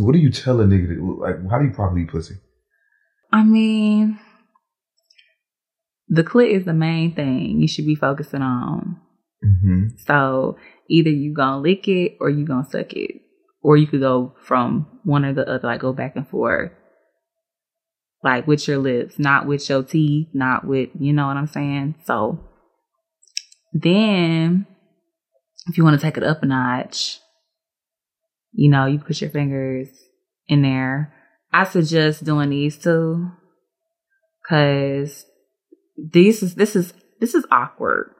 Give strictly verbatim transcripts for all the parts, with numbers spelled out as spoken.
What do you tell a nigga? That, like, how do you properly eat pussy? I mean, the clit is the main thing you should be focusing on. Mm-hmm. So either you gonna lick it or you gonna suck it, or you could go from one or the other. Like go back and forth, like with your lips, not with your teeth, not with, you know what I'm saying. So then, if you want to take it up a notch, you know, you put your fingers in there. I suggest doing these two, cause this is this is this is awkward.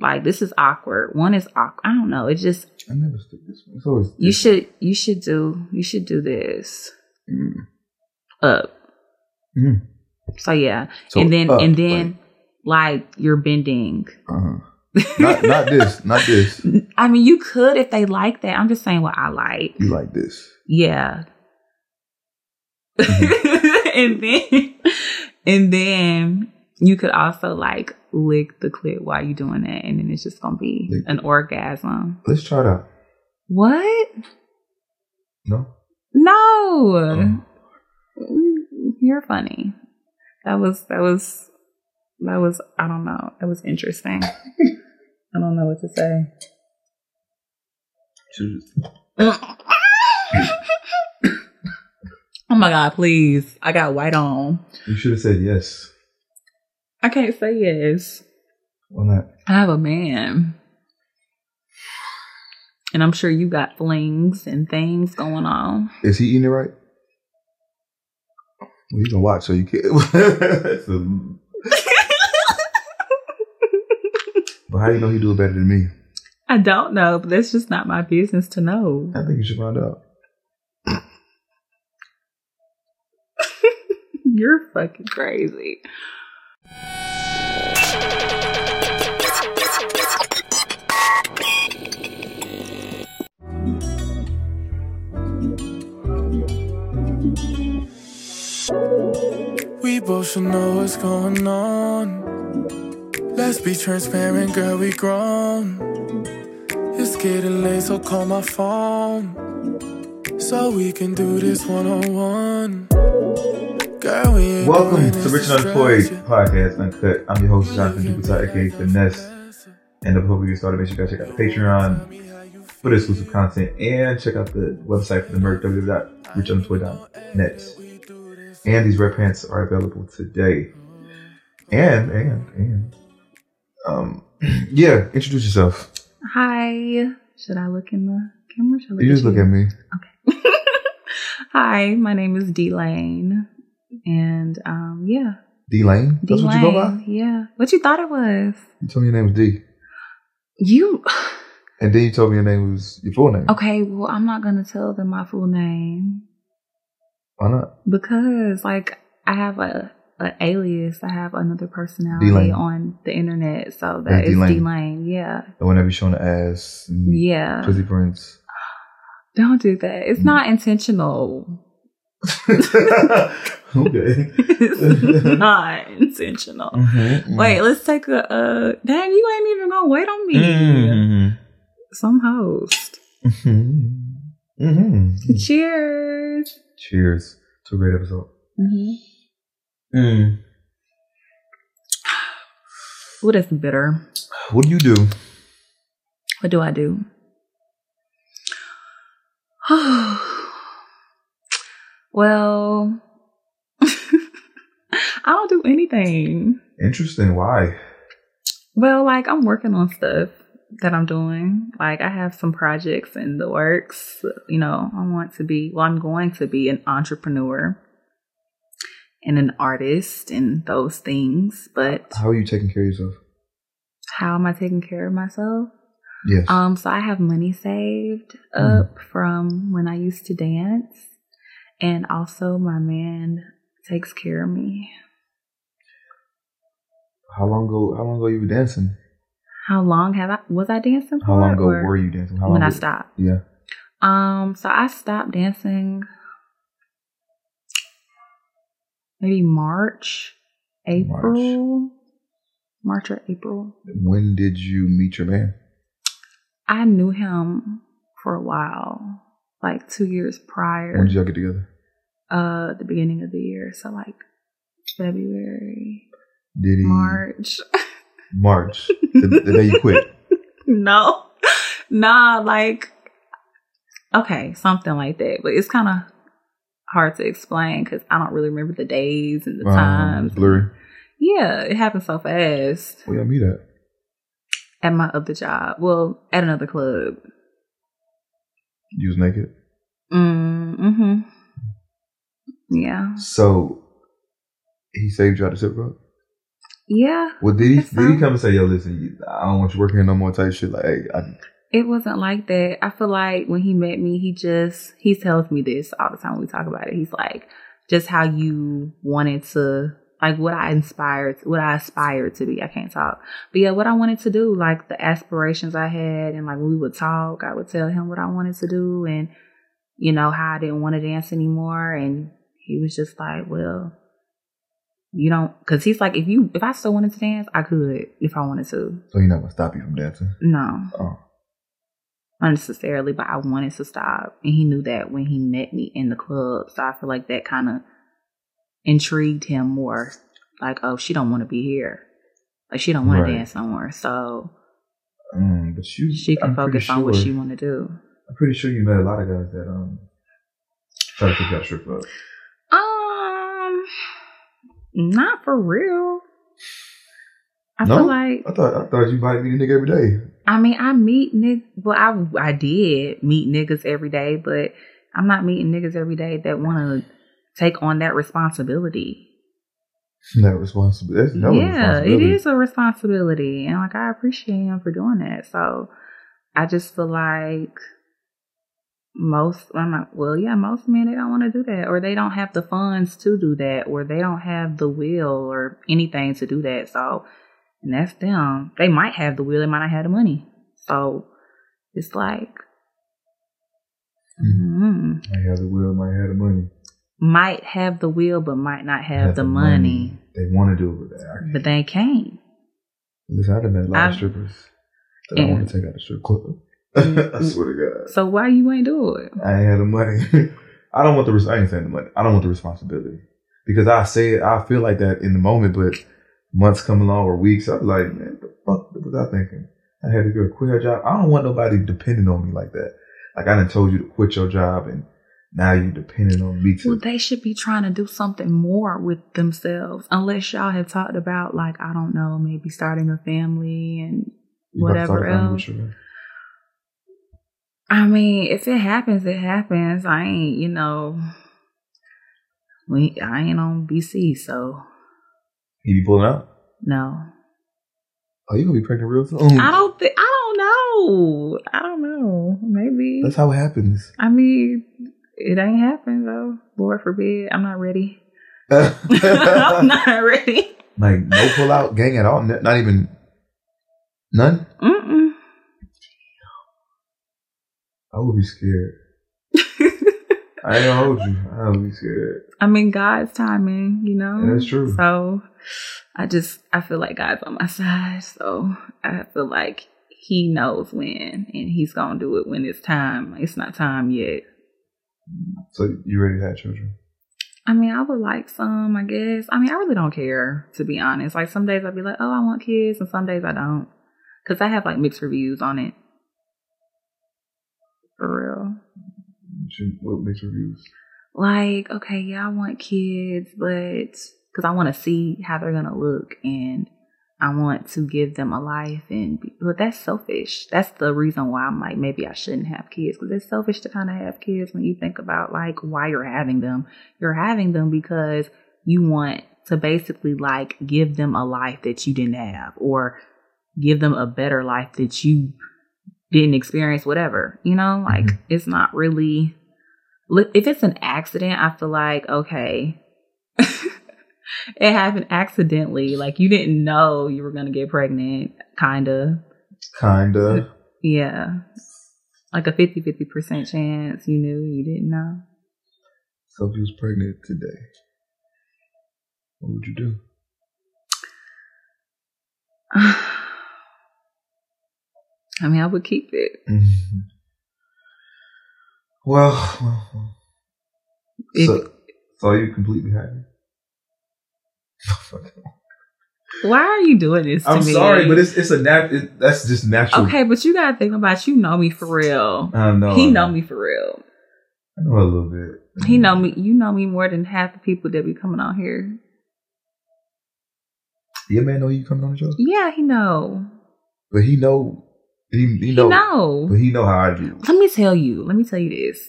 Like this is awkward. One is awkward. I don't know. It just I never stick this one. It's always different. You should you should do you should do this mm. up. Mm. So yeah, so and then up, and then like, like you're bending. Uh-huh. not, not this, not this. I mean, you could if they like that. I'm just saying what I like. You like this, yeah. Mm-hmm. and then, and then you could also like lick the clit while you're doing that, and then it's just gonna be lick an it. orgasm. Let's try that. What? No. No. Um. You're funny. That was that was that was I don't know. That was interesting. I don't know what to say. Oh my God, please. I got white on. You should have said yes. I can't say yes. Why not? I have a man. And I'm sure you got flings and things going on. Is he eating it right? Well, you can watch so you can't. So, but how do you know he do it better than me? I don't know, but that's just not my business to know. I think you should find out. You're fucking crazy. We both should know what's going on. Let's be transparent, girl, we grown. It's getting late, so call my phone so we can do this one-on-one. Girl, we welcome to Rich and Unemployed Podcast Uncut. I'm your host, Jonathan Dupatay, aka Finesse. And before we get started, make sure you guys check out the Patreon for exclusive content and check out the website for the merch, w w w dot rich unemployed dot net. And these red pants are available today. And, and, and. Um, yeah, introduce yourself. Hi. Should I look in the camera? Should I look you just at look you? At me. Okay. Hi, my name is Dee lanee, and um, yeah. Dee lanee. That's Dee lanee. What you go by. Yeah. What you thought it was? You told me your name was Dee. You. And then you told me your name was your full name. Okay. Well, I'm not gonna tell them my full name. Why not? Because like I have a. An alias. I have another personality D-Lane. On the internet, so that is D Lane. Yeah, the one that be showing the ass. Yeah, pussy prints. Don't do that. It's mm. not intentional. Okay, it's not intentional. Mm-hmm, mm-hmm. Wait, let's take a. Uh, dang, you ain't even gonna wait on me. Mm-hmm. Some host. Mm-hmm. Mm-hmm. Cheers. Cheers to a great episode. Mm-hmm. Mm. What is bitter? What do you do? What do I do? Well, I don't do anything. Interesting. Why? Well, like I'm working on stuff that I'm doing. Like I have some projects in the works. You know, I want to be, well, I'm going to be an entrepreneur. And an artist and those things, but how are you taking care of yourself? How am I taking care of myself? Yes. Um. So I have money saved up mm. from when I used to dance, and also my man takes care of me. How long ago? How long ago you were dancing? How long have I was I dancing? For, how long ago were you dancing? How long when ago? I stopped. Yeah. Um. So I stopped dancing. Maybe March, April, March. March or April. When did you meet your man? I knew him for a while. like two years prior. When did y'all get together? Uh, the beginning of the year. So like February, did he, March. March. The, the day you quit. No. Nah, like, okay, something like that. But it's kind of hard to explain because I don't really remember the days and the um, times. Blurry. Yeah, it happened so fast. Where y'all meet at? At my other job. Well, at another club. You was naked? Mm-hmm. Yeah. So, he saved you out of the tip road? Yeah. Well, did he did he come and say, yo, listen, I don't want you working here no more type shit? Like, hey, I... It wasn't like that. I feel like when he met me, he just, he tells me this all the time when we talk about it. He's like, just how you wanted to... Like what I inspired, what I aspired to be. I can't talk. But yeah, what I wanted to do, like the aspirations I had. And like when we would talk, I would tell him what I wanted to do and, you know, how I didn't want to dance anymore. And he was just like, well, you don't, because he's like, if you, if I still wanted to dance, I could if I wanted to. So he's not going to stop you from dancing? No. Oh. Unnecessarily, but I wanted to stop. And he knew that when he met me in the club. So I feel like that kind of intrigued him more, like, oh, she don't want to be here, like she don't want right. to dance somewhere, so um, but you, she can I'm focus sure, on what she want to do. I'm pretty sure you met a lot of guys that um try to pick up strip club. Um, not for real. I no? feel like I thought I thought you might meet a nigga every day. I mean, I meet niggas. Well, I I did meet niggas every day, but I'm not meeting niggas every day that want to take on that responsibility. That responsibility. That yeah, responsibility. It is a responsibility. And like, I appreciate him for doing that. So I just feel like most, I'm not, well, yeah, most men, they don't want to do that, or they don't have the funds to do that, or they don't have the will or anything to do that. So, and that's them. They might have the will, they might not have the money. So it's like, mm-hmm. Mm-hmm. I have the will, might have the money. Might have the will, but might not have, have the, the money. money. They want to do it, but, but they can't. Listen, I've met a lot of strippers that I want to take out the strip club. I swear to God. So why you ain't do it? I ain't had the money. I don't want the. Res- I ain't saying the money. I don't want the responsibility, because I say it. I feel like that in the moment, but months come along or weeks, I'm like, man, the fuck was I thinking? I had to go quit her job. I don't want nobody depending on me like that. Like, I done told you to quit your job and. Now you're depending on me too. Well, they should be trying to do something more with themselves. Unless y'all have talked about, like, I don't know, maybe starting a family and you whatever else. I mean, if it happens, it happens. I ain't, you know, we I ain't on B C, so. You be pulling out? No. Oh, you gonna be pregnant real soon? I don't think. I don't know. I don't know. Maybe that's how it happens. I mean. It ain't happened though. Lord forbid. I'm not ready. I'm not ready. Like, no pull out gang at all. Not even none. Mm-mm. I would be scared. I ain't gonna hold you. I would be scared. I mean, God's timing, you know. Yeah, that's true. So I just I feel like God's on my side. So I feel like He knows when, and He's gonna do it when it's time. It's not time yet. So you ready to have children? I mean, I would like some, I guess. I mean, I really don't care, to be honest. Like, some days I'd be like, oh, I want kids, and some days I don't. Because I have, like, mixed reviews on it. For real. What mixed reviews? Like, okay, yeah, I want kids, but... Because I want to see how they're going to look, and I want to give them a life, and... Be, but that's selfish. That's the reason why I'm like, maybe I shouldn't have kids. Because it's selfish to kind of have kids when you think about, like, why you're having them. You're having them because you want to basically, like, give them a life that you didn't have. Or give them a better life that you didn't experience, whatever. You know? Like, mm-hmm. It's not really... If it's an accident, I feel like, okay... It happened accidentally. Like, you didn't know you were going to get pregnant. Kind of. Kind of. Yeah. Like a fifty-fifty percent chance you knew you didn't know. So if you was pregnant today, what would you do? I mean, I would keep it. Mm-hmm. Well, well, well. It, so, so are you completely happy? Why are you doing this to I'm me? I'm sorry, but it's it's a nat- it, that's just natural. Okay, but you gotta think about it. You know me for real. I know. He I know. know me for real. I know a little bit. He know me. You know me more than half the people that be coming out here. Your man know you coming on the show? Yeah, he know. But he know. He, he, know, he know. But he know how I do. Let me tell you. Let me tell you this.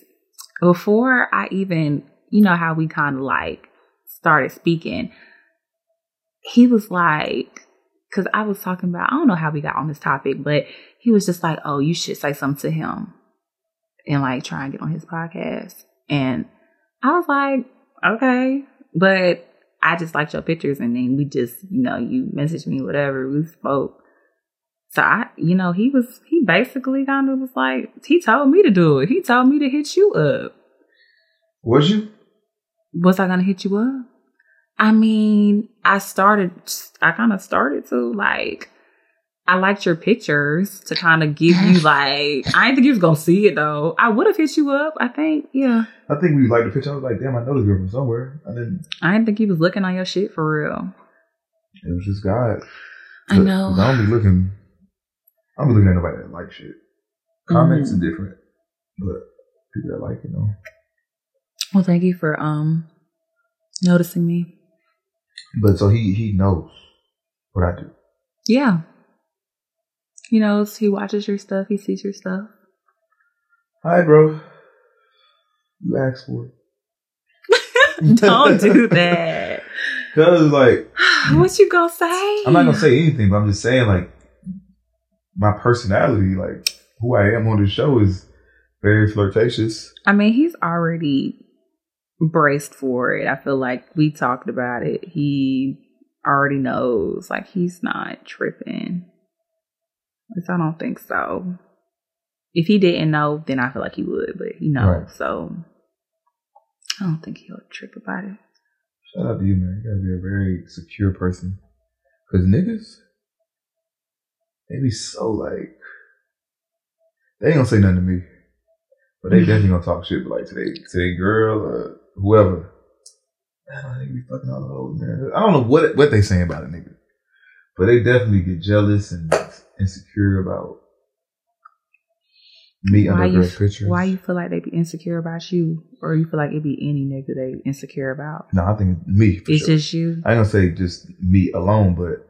Before I even, you know how we kind of like started speaking, he was like, because I was talking about, I don't know how we got on this topic, but he was just like, oh, you should say something to him and like try and get on his podcast. And I was like, okay, but I just liked your pictures. And then we just, you know, you messaged me, whatever, we spoke. So I, you know, he was, he basically kind of was like, he told me to do it. He told me to hit you up. Was you? Was I going to hit you up? I mean, I started, I kind of started to, like, I liked your pictures to kind of give you, like, I didn't think you was going to see it, though. I would have hit you up, I think, yeah. I think we liked the picture. I was like, damn, I know this girl from somewhere. I didn't. I didn't think he was looking on your shit for real. It was just God. I know. I don't be looking, I don't be looking at nobody that likes shit. Comments mm. are different, but people that like, you know. Well, thank you for um noticing me. But so he he knows what I do. Yeah. He knows. He watches your stuff. He sees your stuff. Hi, bro. You asked for it. Don't do that. Because, like... what you gonna say? I'm not gonna say anything, but I'm just saying, like, my personality, like, who I am on this show is very flirtatious. I mean, he's already... braced for it. I feel like we talked about it. He already knows. Like, he's not tripping. Which I don't think so. If he didn't know, then I feel like he would, but he knows. Right. So I don't think he'll trip about it. Shout out to you, man. You gotta be a very secure person. Because niggas, they be so like, they ain't gonna say nothing to me. But they definitely gonna talk shit, but like to they, to they girl or whoever. I don't think we fucking all the hoes, man. I don't know what what they saying about a nigga, but they definitely get jealous and insecure about me why under their pictures. Why you feel like they be insecure about you, or you feel like it be any nigga they insecure about? No, I think me. For it's sure. Just you. I ain't gonna say just me alone, but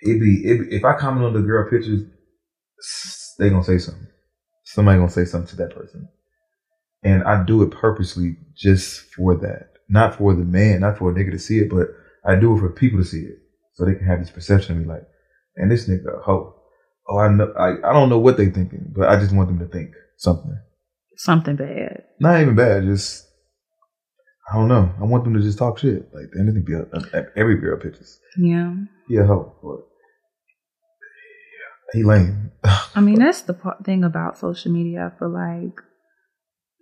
it be, it be if I comment on the girl pictures, they gonna say something. Somebody gonna say something to that person. And I do it purposely just for that. Not for the man, not for a nigga to see it, but I do it for people to see it. So they can have this perception of me like, man, this nigga a hoe. Oh, I know I, I don't know what they thinking, but I just want them to think something. Something bad. Not even bad, just I don't know. I want them to just talk shit. Like anything be a, a, every girl pictures. Yeah. He a hoe. Or, he lame. I mean, that's the part, thing about social media. I feel like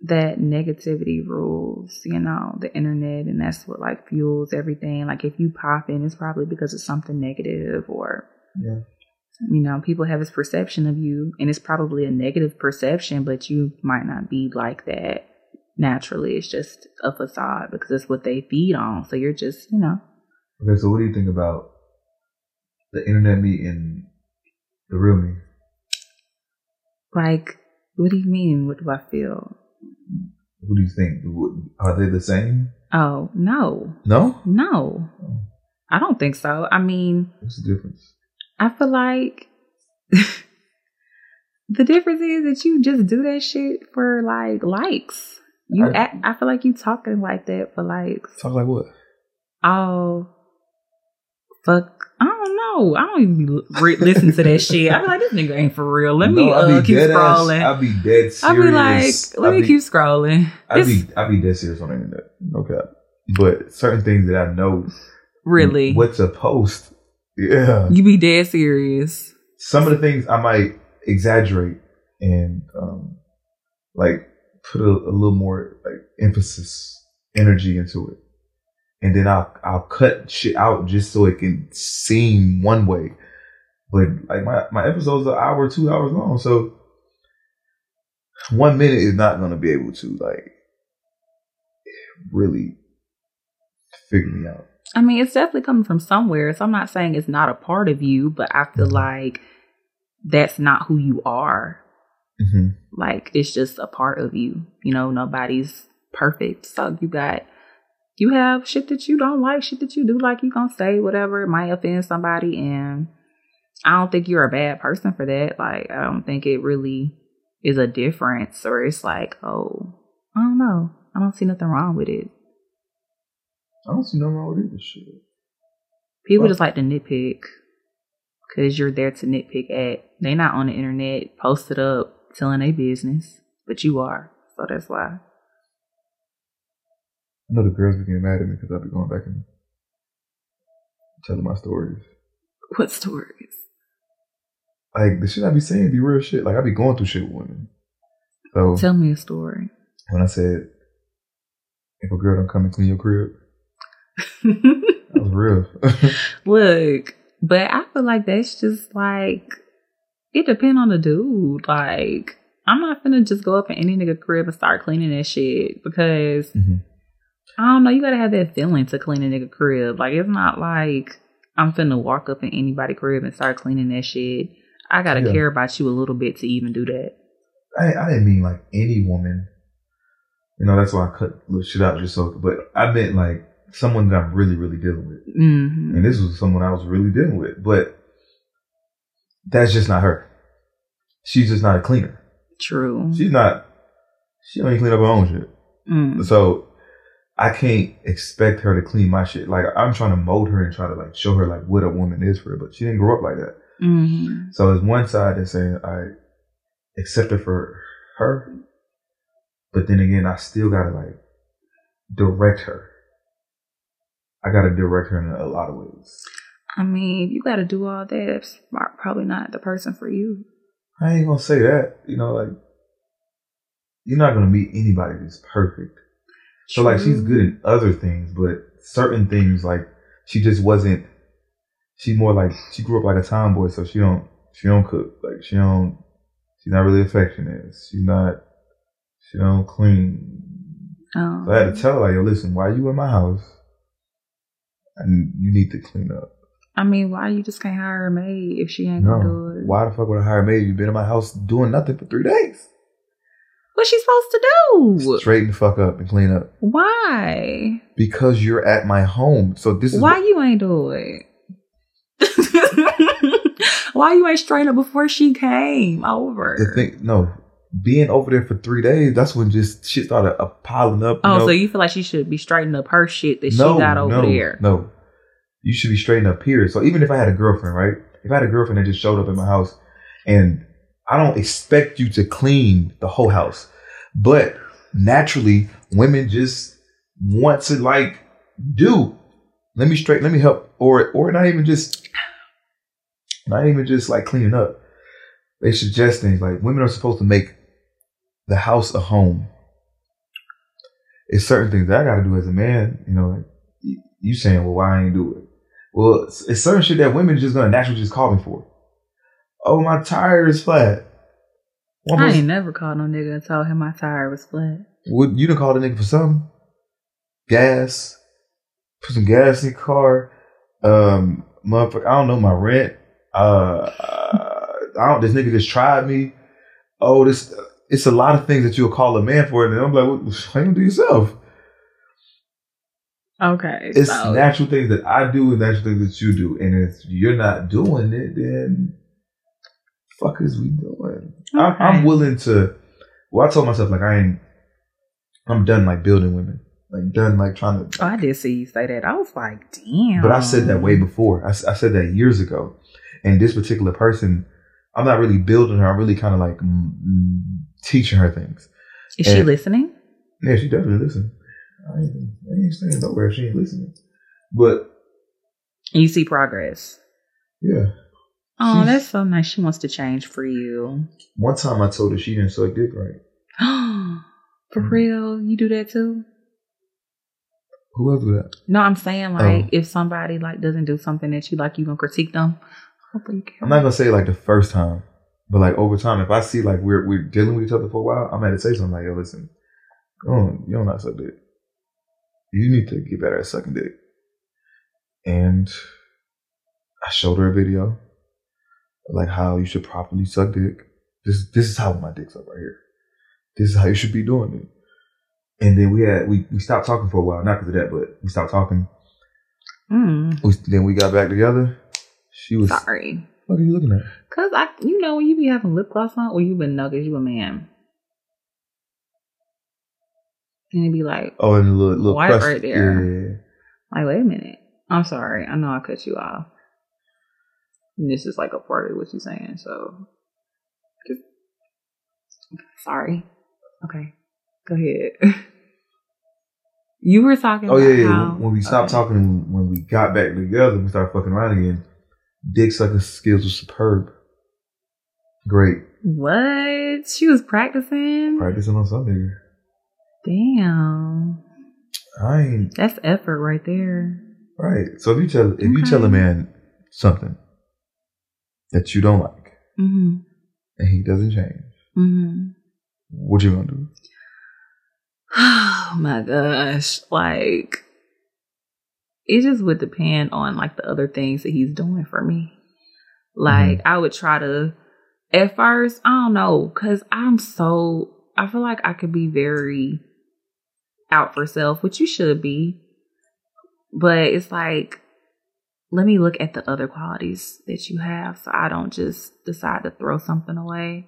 that negativity rules, you know, the internet, and that's what like fuels everything. Like if you pop in, it's probably because of something negative, or yeah. You know, people have this perception of you, and it's probably a negative perception, but you might not be like that naturally. It's just a facade because it's what they feed on. So you're just, you know. Okay, so what do you think about the internet meeting? The real me. Like, what do you mean? What do I feel? What do you think? Are they the same? Oh, no. No? No. Oh. I don't think so. I mean... what's the difference? I feel like... the difference is that you just do that shit for, like, likes. You. I, act, I feel like you talking like that for likes. Talk like what? Oh... fuck. I don't know. I don't even re- listen to that shit. I be like, this nigga ain't for real. Let no, me uh, keep scrolling. Ass, I be dead serious. I be like, let I me be, keep scrolling. I be I be dead serious on the internet. Okay. But certain things that I know. Really? What's a post? Yeah. You be dead serious. Some of the things I might exaggerate and um, like put a, a little more like emphasis, energy into it. And then I'll I'll cut shit out just so it can seem one way, but like my, my episodes are an hour, two hours long, so one minute is not going to be able to, like, really figure me out. I mean, it's definitely coming from somewhere. So I'm not saying it's not a part of you, but I feel mm-hmm. like that's not who you are. Mm-hmm. Like, it's just a part of you. You know, nobody's perfect. So you got, you have shit that you don't like, shit that you do like, you gonna say whatever. It might offend somebody. And I don't think you're a bad person for that. Like, I don't think it really is a difference, or it's like, oh, I don't know. I don't see nothing wrong with it. I don't see nothing wrong with either shit. People well, just like to nitpick because you're there to nitpick at. They not on the internet, posted up, telling their business, but you are. So that's why. I know the girls be getting mad at me because I be going back and telling my stories. What stories? Like, the shit I be saying be real shit. Like, I be going through shit with women. So tell me a story. When I said, if a girl don't come and clean your crib, that was real. Look, but I feel like that's just like, it depends on the dude. Like, I'm not finna just go up in any nigga crib and start cleaning that shit because... Mm-hmm. I don't know. You gotta have that feeling to clean a nigga crib. Like, it's not like I'm finna walk up in anybody's crib and start cleaning that shit. I gotta yeah. care about you a little bit to even do that. I, I didn't mean like any woman. You know, that's why I cut little shit out just so. But I meant like someone that I'm really, really dealing with. Mm-hmm. And this was someone I was really dealing with. But that's just not her. She's just not a cleaner. True. She's not. She don't even clean up her own shit. Mm. So. I can't expect her to clean my shit. Like, I'm trying to mold her and try to, like, show her, like, what a woman is for her. But she didn't grow up like that. Mm-hmm. So it's one side that's saying I accept her for her. But then again, I still got to, like, direct her. I got to direct her in a lot of ways. I mean, you got to do all that. It's probably not the person for you. I ain't going to say that. You know, like, you're not going to meet anybody that's perfect. So, like, she's good in other things, but certain things, like, she just wasn't, she more like, she grew up like a tomboy, so she don't, she don't cook. Like, she don't, she's not really affectionate. She's not, she don't clean. Oh. So I had to tell her, like, yo, listen, why are you in my house? And you need to clean up. I mean, why you just can't hire a maid if she ain't no. gonna do it? Why the fuck would I hire a maid? You've been in my house doing nothing for three days. What's she supposed to do? Straighten the fuck up and clean up. Why? Because you're at my home. So this is why what- you ain't do it. Why you ain't straighten up before she came over? The thing, no, being over there for three days, that's when just shit started uh, piling up. Oh, know? So you feel like she should be straightening up her shit that no, she got over no, there? No, you should be straightening up period. So even if I had a girlfriend, right? If I had a girlfriend that just showed up in my house and I don't expect you to clean the whole house, but naturally women just want to like do. Let me straight, let me help, or or not even just, not even just like cleaning up. They suggest things like women are supposed to make the house a home. It's certain things that I got to do as a man. You know, like you saying, well, why I ain't do it? Well, it's, it's certain shit that women just gonna naturally just call me for. Oh, my tire is flat. Almost. I ain't never called no nigga and told him my tire was flat. What, you done called a nigga for something? Gas. Put some gas in the car. Um, motherfucker, I don't know my rent. Uh, I don't. This nigga just tried me. Oh, this. It's a lot of things that you'll call a man for, and I'm like, what, what you gonna do yourself? Okay. It's so. Natural things that I do and natural things that you do, and if you're not doing it, then. Fuck is we doing? Okay. I, I'm willing to. Well, I told myself like I ain't. I'm done like building women. Like done like trying to. Like, oh, I did see you say that. I was like, damn. But I said that way before. I, I said that years ago. And this particular person, I'm not really building her. I'm really kind of like mm, teaching her things. Is and, she listening? Yeah, she definitely listening. I ain't, I ain't standing nowhere. She ain't listening. But you see progress. Yeah. Oh, she's, that's so nice. She wants to change for you. One time I told her she didn't suck dick right. For mm-hmm. real? You do that too? Who else do that? No, I'm saying like oh. if somebody like doesn't do something that you like, you gonna critique them. Hopefully you can. I'm not gonna say like the first time, But like over time, if I see like we're we're dealing with each other for a while, I'm gonna say something like, "Yo, listen, you don't, you don't know how to suck dick. You need to get better at sucking dick." And I showed her a video, like how you should properly suck dick. This this is how my dick's up right here. This is how you should be doing it. And then we had we, we stopped talking for a while, not because of that, but we stopped talking. Mm. We, then we got back together. She was sorry. What are you looking at? Cause I, you know, when you be having lip gloss on, or you been know, cause you a man, and it be like, oh, and a little, little white right there. Yeah. Like, wait a minute. I'm sorry. I know I cut you off. And this is like a part of what you're saying. So, just sorry. Okay, go ahead. You were talking. Oh about yeah, yeah. How, when we stopped okay. talking, when we got back together, we started fucking around again. Dick sucking skills was superb. Great. What? She was practicing? Practicing on something. Damn. I ain't. That's effort right there. Right. So if you tell if okay. you tell a man something that you don't like, mm-hmm. and he doesn't change, mm-hmm. what you gonna do? Oh my gosh! Like. It just would depend on, like, the other things that he's doing for me. Like, mm-hmm. I would try to, at first, I don't know, because I'm so, I feel like I could be very out for self, which you should be. But it's like, let me look at the other qualities that you have so I don't just decide to throw something away.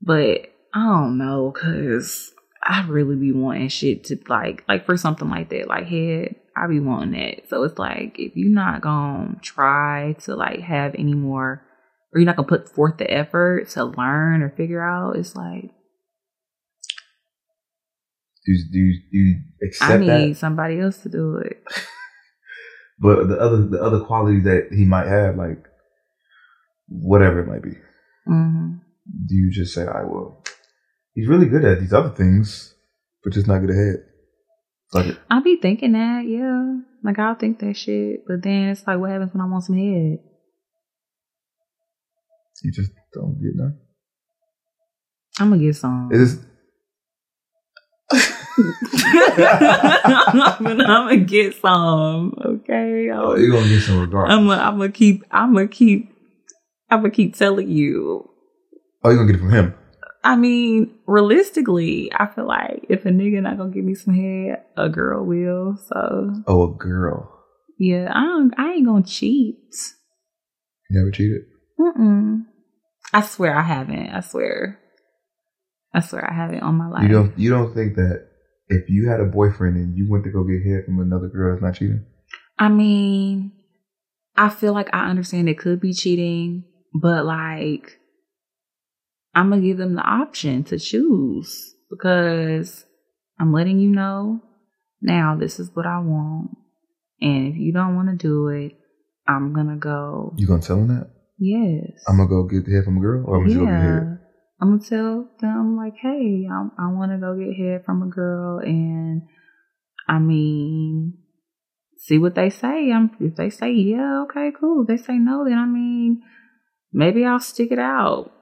But I don't know, because I really be wanting shit to, like, like for something like that, like head. I be wanting that. So it's like, if you're not going to try to like have any more, or you're not going to put forth the effort to learn or figure out, it's like. Do you, do you, do you accept I need that? Somebody else to do it. But the other, the other qualities that he might have, like whatever it might be, mm-hmm. do you just say, I will. He's really good at these other things, but just not good at head. Like I'll be thinking that, yeah. Like, I'll think that shit. But then it's like, what happens when I want some head? You just don't get none? I'm going to get some. It is. I'm going to get some, okay? I'm, oh, you're going to get some regardless. I'm going I'm to keep, I'm going to keep, I'm going to keep telling you. Oh, you're going to get it from him? I mean, realistically, I feel like if a nigga not gonna give me some head, a girl will. So, oh, a girl. Yeah, I don't, I ain't gonna cheat. You never cheated? Mm-mm. I swear I haven't. I swear. I swear I haven't on my life. You don't. You don't think that if you had a boyfriend and you went to go get head from another girl, it's not cheating? I mean, I feel like I understand it could be cheating, but like. I'm going to give them the option to choose because I'm letting you know now this is what I want. And if you don't want to do it, I'm going to go. You going to tell them that? Yes. I'm going to go get the head from a girl or I'm going to yeah. go get head? I'm going to tell them like, hey, I'm, I want to go get head from a girl. And I mean, see what they say. I'm, if they say, yeah, okay, cool. If they say no, then I mean, maybe I'll stick it out.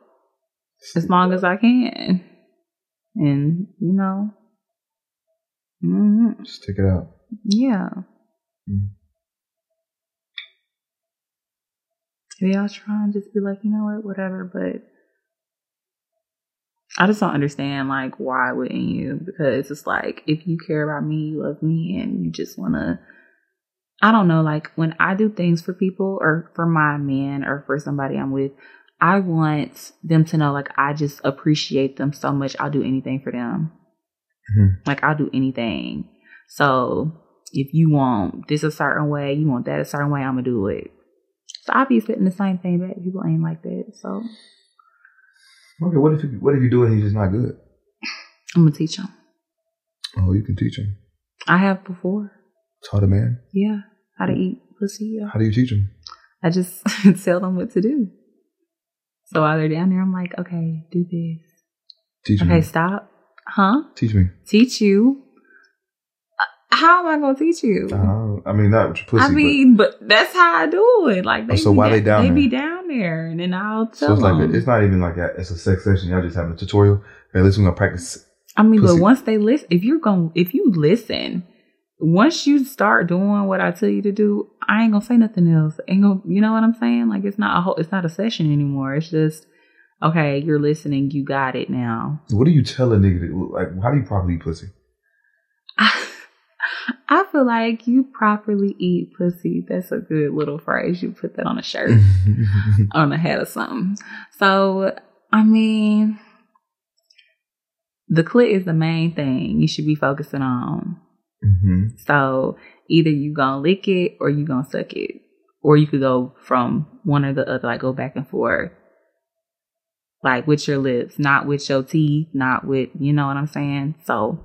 As long as I can. And, you know. Mm-hmm. Stick it out. Yeah. Mm-hmm. Maybe I'll try and just be like, you know what, whatever. But I just don't understand, like, why wouldn't you? Because it's like, if you care about me, you love me, and you just want to. I don't know, like, when I do things for people or for my man or for somebody I'm with, I want them to know, like, I just appreciate them so much. I'll do anything for them. Mm-hmm. Like, I'll do anything. So, if you want this a certain way, you want that a certain way, I'm going to do it. So, I'll be sitting the same thing back. People ain't like that. So. Okay, what if you, what if you do it and he's just not good? I'm going to teach him. Oh, you can teach him. I have before. Taught a man? Yeah. How to eat pussy. Yeah. How do you teach him? I just tell them what to do. So while they're down there, I'm like, okay, do this. Teach okay, me. Okay, stop. Huh? Teach me. Teach you. How am I going to teach you? Oh. Um, I mean, not pussy. I mean, but, but that's how I do it. Like, they so why da- they down? They there? be down there, and then I'll tell so it's them. Like a, it's not even like a, it's a sex session. Y'all just having a tutorial. At least we're gonna practice. I mean, pussy. But once they listen, if you're gonna, if you listen, once you start doing what I tell you to do, I ain't gonna say nothing else. Ain't gonna, you know what I'm saying? Like, it's not a whole, it's not a session anymore. It's just, okay, you're listening. You got it now. What do you tell a nigga? To, like, how do you properly eat pussy? I, I feel like you properly eat pussy. That's a good little phrase. You put that on a shirt, on a hat or something. So, I mean, the clit is the main thing you should be focusing on. Mm-hmm. So, either you gonna lick it or you gonna suck it. Or you could go from one or the other, like go back and forth. Like with your lips, not with your teeth, not with, you know what I'm saying? So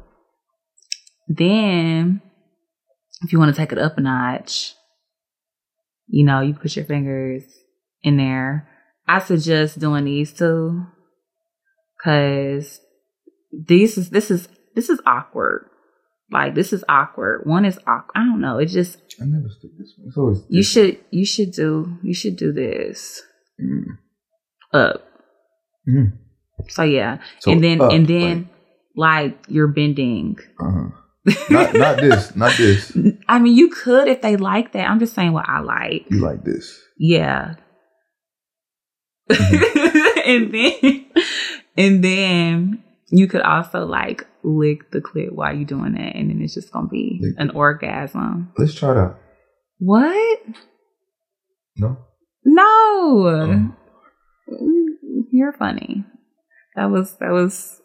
then if you want to take it up a notch, you know, you put your fingers in there. I suggest doing these two because this is, this is, this is awkward. Like this is awkward. One is awkward. I don't know. It just, I never stick this one. It's always different. You should, you should do, you should do this mm. up. Mm-hmm. So yeah, so, and then uh, and then like, like you're bending. Uh-huh. Not not this, not this. I mean, you could if they like that. I'm just saying what I like. You like this, yeah. Mm-hmm. and then and then you could also like lick the clit while you're doing that, and then it's just gonna be lick an it. orgasm. Let's try that. What? No. No. Um. You're funny. That was, that was,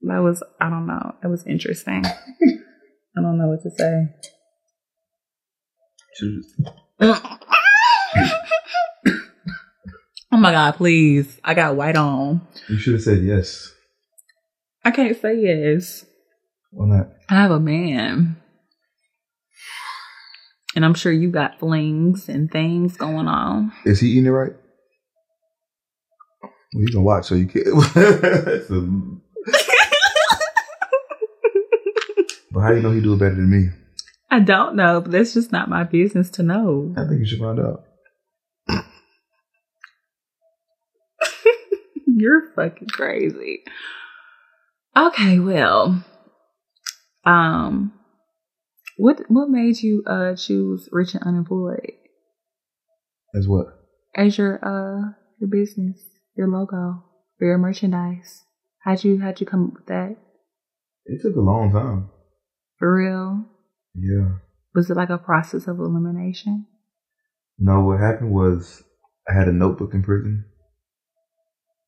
that was, I don't know. That was interesting. I don't know what to say. Oh my God, please. I got white on. You should have said yes. I can't say yes. Why not? I have a man. And I'm sure you got flings and things going on. Is he eating it right? Well, you can watch, so you can't. But how do you know he do it better than me? I don't know, but that's just not my business to know. I think you should find out. You're fucking crazy. Okay, well, um, what what made you uh choose Rich and Unemployed? As what? As your uh your business. Your logo, your merchandise. How'd you how'd you come up with that? It took a long time. For real? Yeah. Was it like a process of elimination? No, what happened was I had a notebook in prison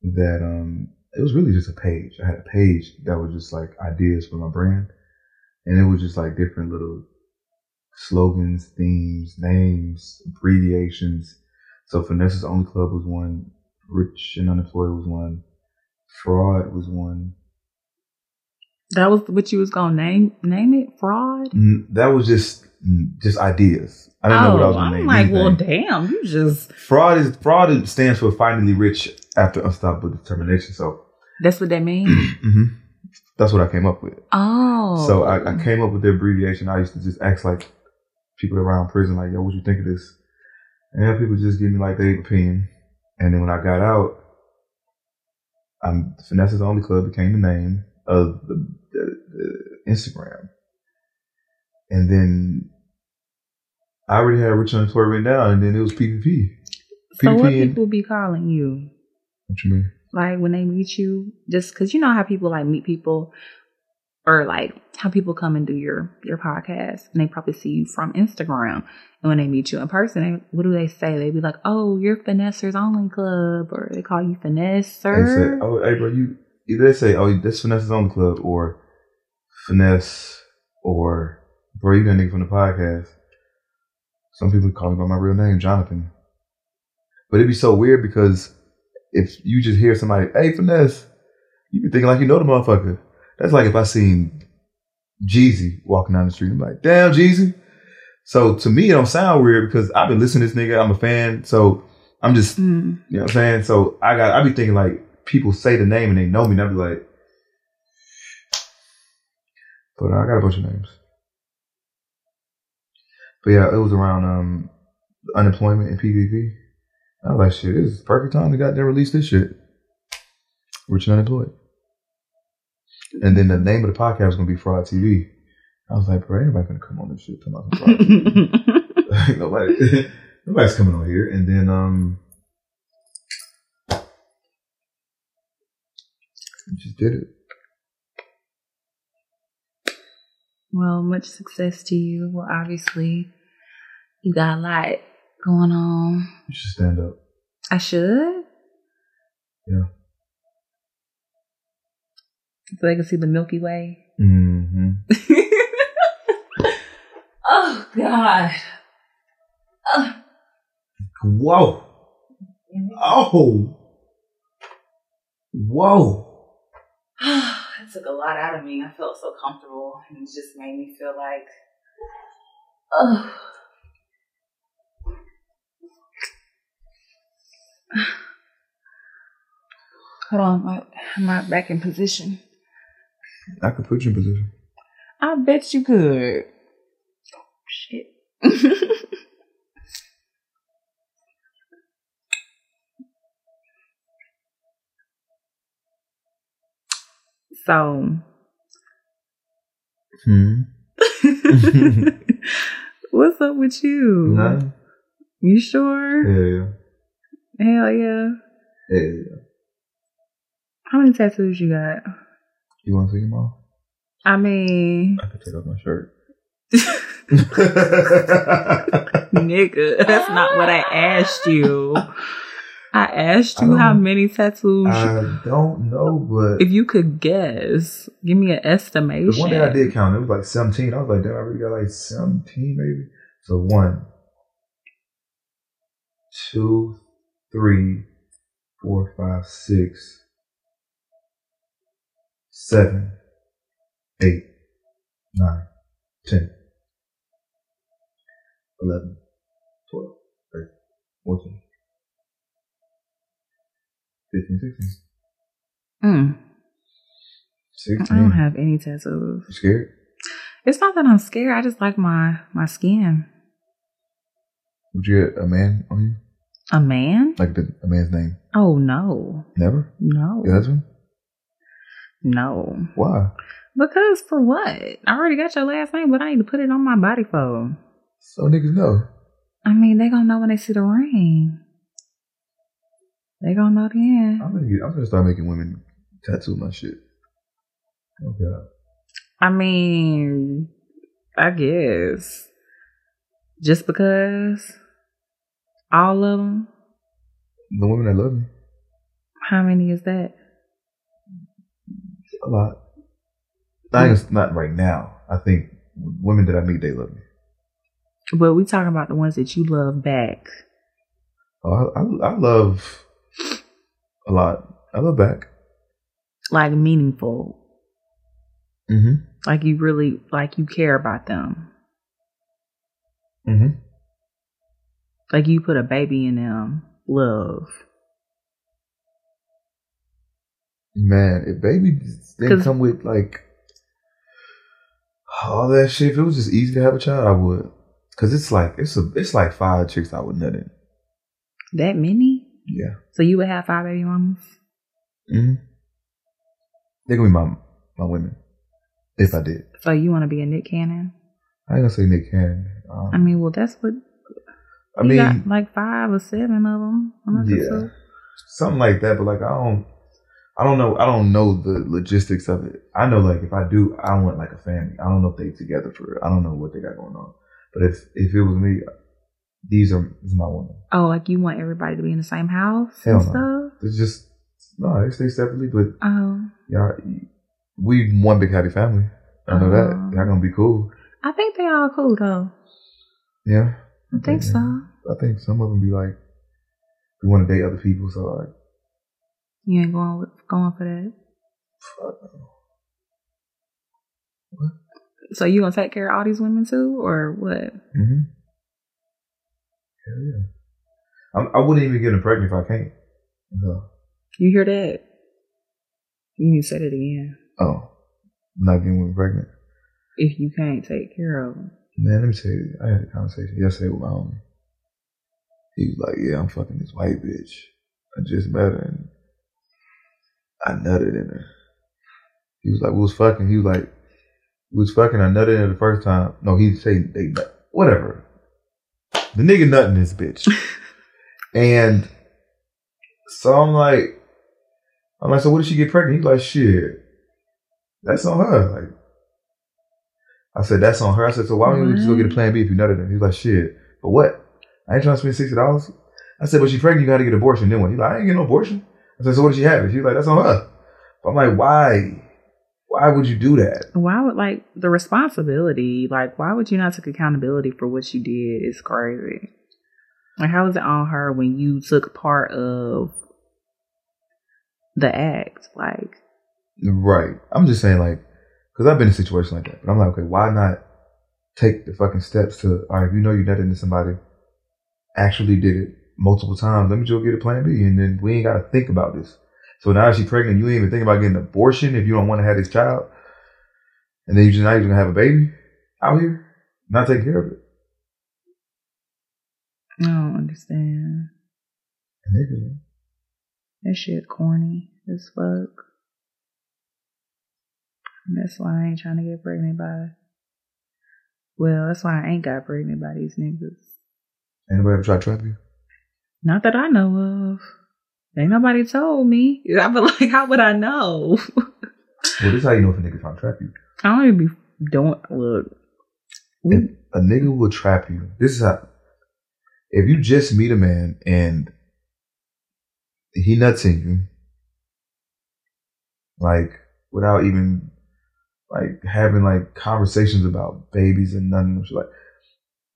that um it was really just a page. I had a page that was just like ideas for my brand. And it was just like different little slogans, themes, names, abbreviations. So Finesse's Only Club was one. Rich and Unemployed was one. Fraud was one. That was what you was gonna name name it? Fraud? Mm, that was just just ideas. I didn't oh, know what I was gonna I'm name. I'm like, anything. Well, damn, you just fraud is fraud stands for finally rich after unstoppable determination. So that's what that means. Mm-hmm. That's what I came up with. Oh, so I, I came up with the abbreviation. I used to just ask like people around prison, like, yo, what you think of this? And people just give me like their opinion. And then when I got out, I'm, Finesse's Only Club became the name of the, the, the Instagram. And then I already had Rich and Unemployed written down, and then it was P P P. So P P P what and, people be calling you? What you mean? Like when they meet you, just because you know how people like meet people, or like how people come and do your, your podcast, and they probably see you from Instagram. And when they meet you in person, they, what do they say? They be like, oh, you're Finesse's Only Club, or they call you Finesser. They say, oh, hey, bro, you, either they say, oh, that's Finesse's Only Club, or Finesse, or, bro, you that nigga from the podcast. Some people call me by my real name, Jonathan. But it'd be so weird because if you just hear somebody, hey, Finesse, you be thinking like you know the motherfucker. That's like if I seen Jeezy walking down the street. I'm like, damn, Jeezy. So to me, it don't sound weird because I've been listening to this nigga. I'm a fan. So I'm just, mm. you know what I'm saying? So I got, I be thinking like people say the name and they know me. And I be like, but I got a bunch of names. But yeah, it was around um, unemployment and P P P. I was like, shit, this is the perfect time to goddamn release this shit. Rich and Unemployed. And then the name of the podcast was going to be Fraud T V. I was like, bro, ain't nobody going to come on this shit. Come on, Fraud T V. Nobody, nobody's coming on here. And then, um, just did it. Well, much success to you. Well, obviously, you got a lot going on. You should stand up. I should? Yeah. So they can see the Milky Way. Mm-hmm. Oh, God. Oh. Whoa. Oh. Whoa. That took a lot out of me. I felt so comfortable. And it just made me feel like... Oh. Hold on. My, I'm not back in position. I could put you in position. I bet you could. Oh, shit. So. Hmm. What's up with you? Nothing. You sure? Yeah, yeah. Hell yeah. Yeah, yeah. How many tattoos you got? You want to see them all? I mean... I could take off my shirt. Nigga, that's not what I asked you. I asked you I how many tattoos... I don't know, but... If you could guess, give me an estimation. The one that I did count, it was like seventeen. I was like, damn, I really got like seventeen, maybe? So one, two, three, four, five, six... Seven, eight, nine, ten, eleven, twelve, thirteen, fourteen, fifteen, sixteen. Mm. sixteen. I don't have any tattoos. You scared? It's not that I'm scared. I just like my, my skin. Would you get a man on you? A man? Like the, a man's name? Oh, no. Never? No. Your husband? No. Why? Because for what? I already got your last name, but I need to put it on my body for. So niggas know. I mean, they gonna know when they see the ring. They gonna know then. I'm gonna, get, I'm gonna start making women tattoo my shit. Oh God. I mean, I guess just because all of them. The women that love me. How many is that? A lot. Not, not right now. I think women that I meet, they love me. But we talking about the ones that you love back. Oh, I, I, I love a lot. I love back. Like meaningful. Mm-hmm. Like you really, like you care about them. Mm-hmm. Like you put a baby in them. Love. Man, if baby didn't come with like all that shit, if it was just easy to have a child, I would. Cause it's like it's a it's like five chicks I would nut in. That many? Yeah. So you would have five baby mamas? Mm-hmm. They're gonna be my my women. If I did. So you want to be a Nick Cannon? I ain't gonna say Nick Cannon. Um, I mean, well, that's what. I mean, got like five or seven of them. I'm not yeah, sure. Something like that. But like, I don't. I don't know. I don't know the logistics of it. I know, like, if I do, I want like a family. I don't know if they together for real. I don't know what they got going on. But if if it was me, these are this is my woman. Oh, like you want everybody to be in the same house Hell and no. stuff? It's just no. They stay separately, but um, y'all, we one big happy family. I know um, that y'all gonna be cool. I think they all cool though. Yeah, I, I think, think so. Yeah. I think some of them be like, we want to date other people, so like. You ain't going with, going for that. What? So you gonna take care of all these women too, or what? Mm-hmm. Hell yeah. I'm, I wouldn't even get them pregnant if I can't. No. You hear that? You need to say that again. Oh, not getting women pregnant. If you can't take care of them. Man, let me tell you, I had a conversation yesterday with my homie. He was like, yeah, I'm fucking this white bitch. I just met her and I nutted in her. He was like, we was fucking. He was like, we was fucking. I nutted in her the first time. No, he'd say they nut. Whatever. The nigga nutting this bitch. And so I'm like, I'm like, so what did she get pregnant? He's like, shit, that's on her. Like, I said, that's on her. I said, so why don't mm-hmm. you just go get a plan B if you nutted in her? He's like, shit, but what? I ain't trying to spend sixty dollars. I said, but she pregnant, you got to get an abortion. Then what? He's like, I ain't getting no abortion. I said, so what did she have? She's like, that's on her. But I'm like, why? Why would you do that? Why would, like, the responsibility, like, why would you not take accountability for what you did is crazy. Like, how is it on her when you took part of the act? Like, right. I'm just saying, like, because I've been in a situation like that. But I'm like, okay, why not take the fucking steps to, all right, if you know you're not into somebody, actually did it multiple times, let me just get a plan B, and then we ain't got to think about this. So now she's pregnant, you ain't even thinking about getting an abortion if you don't want to have this child, and then you just now you're gonna have a baby out here, not taking care of it. I don't understand. Nigga. That shit corny as fuck. And that's why I ain't trying to get pregnant by. Well, that's why I ain't got pregnant by these niggas. Anybody ever try to trap you? Not that I know of. Ain't nobody told me. I be like, how would I know? Well, this is how you know if a nigga trying to trap you. I don't even be don't look. We, if a nigga will trap you. This is how. If you just meet a man and he nuts in you, like without even like having like conversations about babies and nothing, like,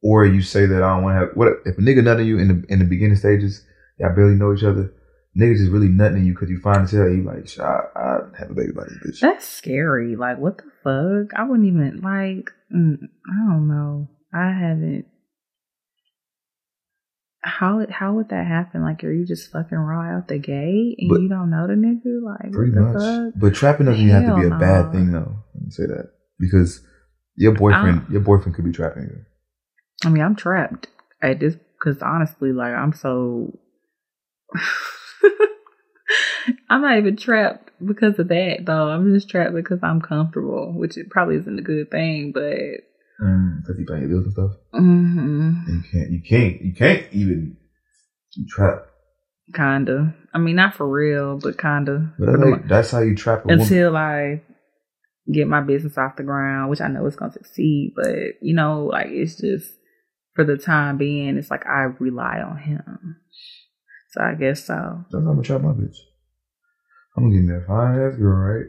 or you say that I don't want to have. What if a nigga nutting you in the in the beginning stages? Y'all barely know each other. Niggas just really nutting you because you find this out. You like, I, I have a baby by this bitch. That's scary. Like, what the fuck? I wouldn't even like. I don't know. I haven't. How how would that happen? Like, are you just fucking raw out the gate and but, you don't know the nigga? Like, pretty what the much. Fuck? But trapping doesn't even have to be a no. bad thing, though. Let me say that because your boyfriend, I'm, your boyfriend could be trapping you. I mean, I'm trapped at this because honestly, like, I'm so. I'm not even trapped because of that, though. I'm just trapped because I'm comfortable, which it probably isn't a good thing, but. Because mm, you paying bills and stuff? Mm-hmm. And you can't, you can't, you can't even you trap. Kinda. I mean, not for real, but kinda. But that's, like, that's how you trap a until woman. I. Get my business off the ground, which I know is going to succeed, but you know, like it's just for the time being, it's like I rely on him. So I guess so. That's how I'm gonna trap my bitch. I'm gonna get me that fine ass girl, right?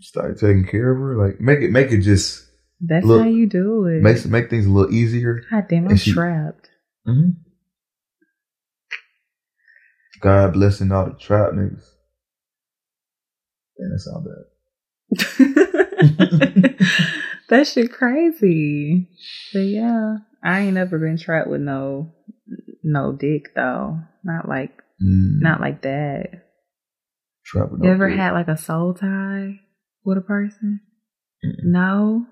Start taking care of her, like make it, make it just. That's look, how you do it. Make make things a little easier. God damn, I'm she, trapped. Mm-hmm. God blessing all the trap niggas. And that sounds bad. That shit crazy. But yeah, I ain't never been trapped with no no dick though. Not like mm. not like that. Trapped with no dick. You ever had like a soul tie with a person? Mm-mm. No.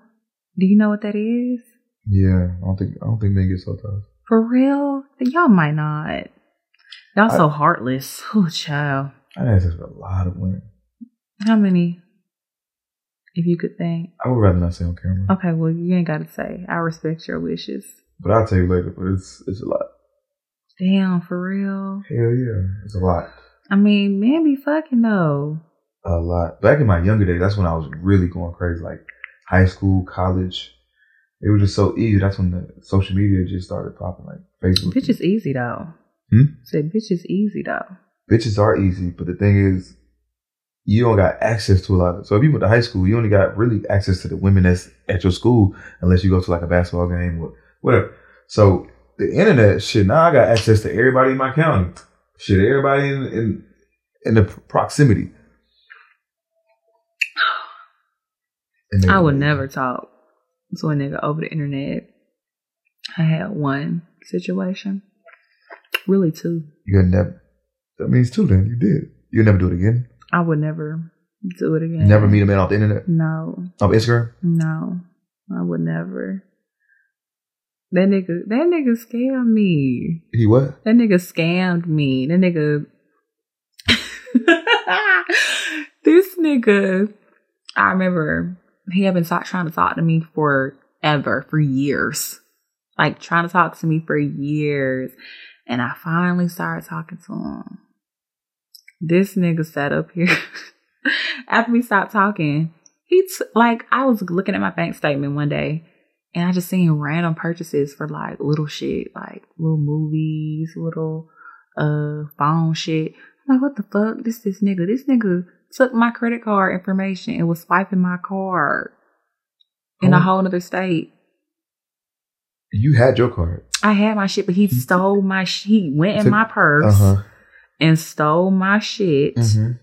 Do you know what that is? Yeah, I don't think I don't think men get soul ties. For real? Y'all might not. Y'all I, so heartless. Oh, child. I had sex with a lot of women. How many? If you could think. I would rather not say on camera. Okay, well, you ain't got to say. I respect your wishes. But I'll tell you later, but it's it's a lot. Damn, for real? Hell yeah, it's a lot. I mean, men be fucking, though. A lot. Back in my younger days, that's when I was really going crazy. Like, high school, college. It was just so easy. That's when the social media just started popping, like Facebook. Bitch is easy, though. Hmm? I said, bitch is easy, though. Bitches are easy, but the thing is, you don't got access to a lot of it. So if you went to high school, you only got really access to the women that's at your school unless you go to like a basketball game or whatever. So the internet, shit, now I got access to everybody in my county. Shit, everybody in in, in the proximity. Then, I would never talk to a nigga over the internet. I had one situation. Really two. You had never. That means two then. You did. You'll never do it again. I would never do it again. Never meet a man off the internet? No. Off Instagram? No. I would never. That nigga, that nigga scammed me. He what? That nigga scammed me. That nigga. This nigga, I remember he had been talk, trying to talk to me forever, for years. Like, trying to talk to me for years. And I finally started talking to him. This nigga sat up here. After we stopped talking, he, t- like, I was looking at my bank statement one day. And I just seen random purchases for, like, little shit. Like, little movies, little uh phone shit. I'm like, what the fuck? This this nigga. This nigga took my credit card information and was swiping my card in oh. a whole other state. You had your card. I had my shit, but he stole my shit. He went in took, my purse uh-huh. and stole my shit mm-hmm.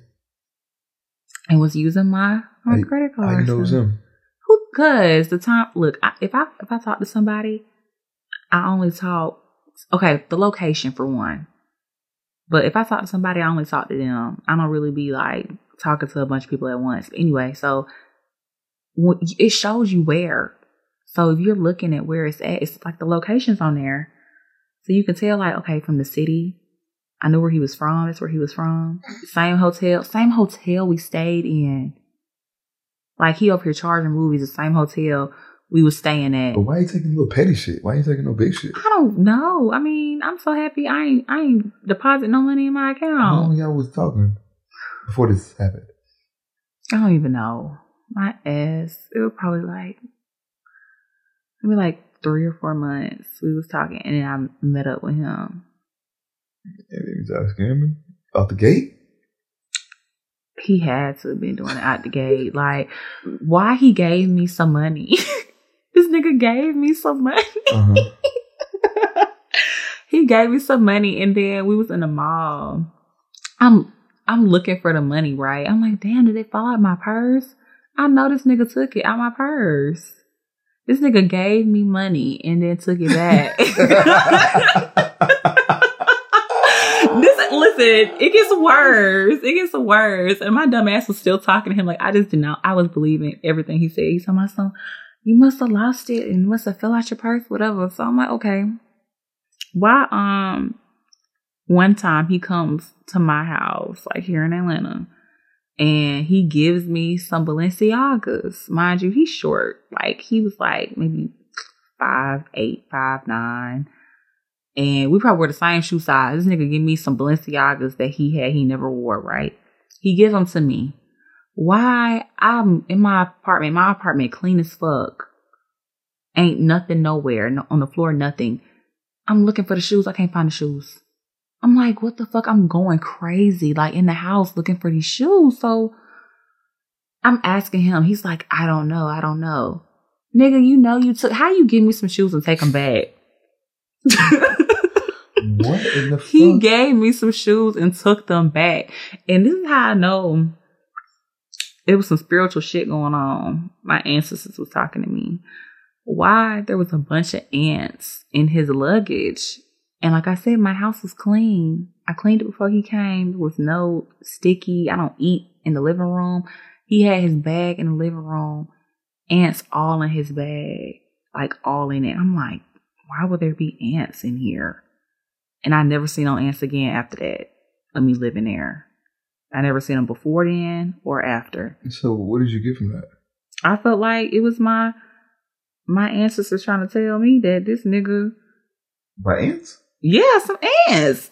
and was using my, my I, credit card. I know him. Who? Because the time, look, I, if I if I talk to somebody, I only talk, okay, the location for one. But if I talk to somebody, I only talk to them. I don't really be like talking to a bunch of people at once. But anyway, so it shows you where. So if you're looking at where it's at, it's like the location's on there. So you can tell, like, okay, from the city, I knew where he was from. That's where he was from. Same hotel. Same hotel we stayed in. Like, he up here charging movies, the same hotel we was staying at. But why are you taking little petty shit? Why are you taking no big shit? I don't know. I mean, I'm so happy I ain't I ain't deposit no money in my account. How long y'all was talking before this happened? I don't even know. My ass. It was probably like maybe like three or four months we was talking, and then I met up with him. And he was out scamming? Out the gate? He had to have been doing it out the gate. Like, why he gave me some money? This nigga gave me some money. Uh-huh. He gave me some money, and then we was in the mall. I'm I'm looking for the money, right? I'm like, damn, did it fall out my purse? I know this nigga took it out my purse. This nigga gave me money and then took it back. This, listen, it gets worse. It gets worse. And my dumb ass was still talking to him. Like, I just did not. I was believing everything he said. He told my son, you must have lost it and must have fell out your purse, whatever. So I'm like, okay. Why, um, one time he comes to my house, like here in Atlanta, and he gives me some Balenciagas. Mind you, he's short. Like, he was like maybe five, eight, five, nine. And we probably were the same shoe size. This nigga gave me some Balenciagas that he had he never wore, right? He gives them to me. Why? I'm in my apartment. My apartment clean as fuck. Ain't nothing nowhere. No, on the floor, nothing. I'm looking for the shoes. I can't find the shoes. I'm like, what the fuck? I'm going crazy. Like, in the house looking for these shoes. So I'm asking him. He's like, I don't know. I don't know. Nigga, you know you took. How you give me some shoes and take them back? What in the fuck? He gave me some shoes and took them back. And this is how I know it was some spiritual shit going on. My ancestors was talking to me. Why there was a bunch of ants in his luggage. And like I said, my house was clean. I cleaned it before he came. There was no sticky. I don't eat in the living room. He had his bag in the living room. Ants all in his bag. Like, all in it. I'm like, why would there be ants in here? And I never seen no ants again after that. Let me live in there. I never seen them before then or after. So what did you get from that? I felt like it was my my ancestors trying to tell me that this nigga. By ants? Yeah, some ants.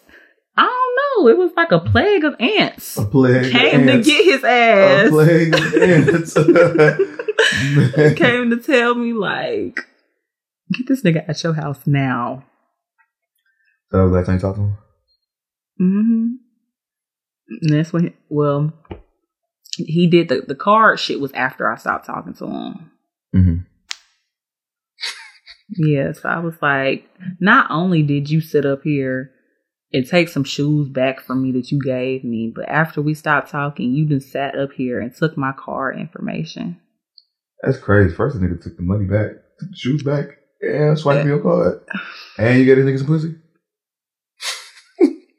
I don't know. It was like a plague of ants. A plague Came of ants. to get his ass. A plague of ants. Came to tell me, like, get this nigga at your house now. That was the last time you talked to him? Mm-hmm. And that's when, he, well, he did the, the card shit was after I stopped talking to him. Mm-hmm. Yeah, so I was like, not only did you sit up here and take some shoes back from me that you gave me, but after we stopped talking, you just sat up here and took my card information. That's crazy. First, the nigga took the money back, took the shoes back. Yeah, swipe your card. And you got this nigga some pussy?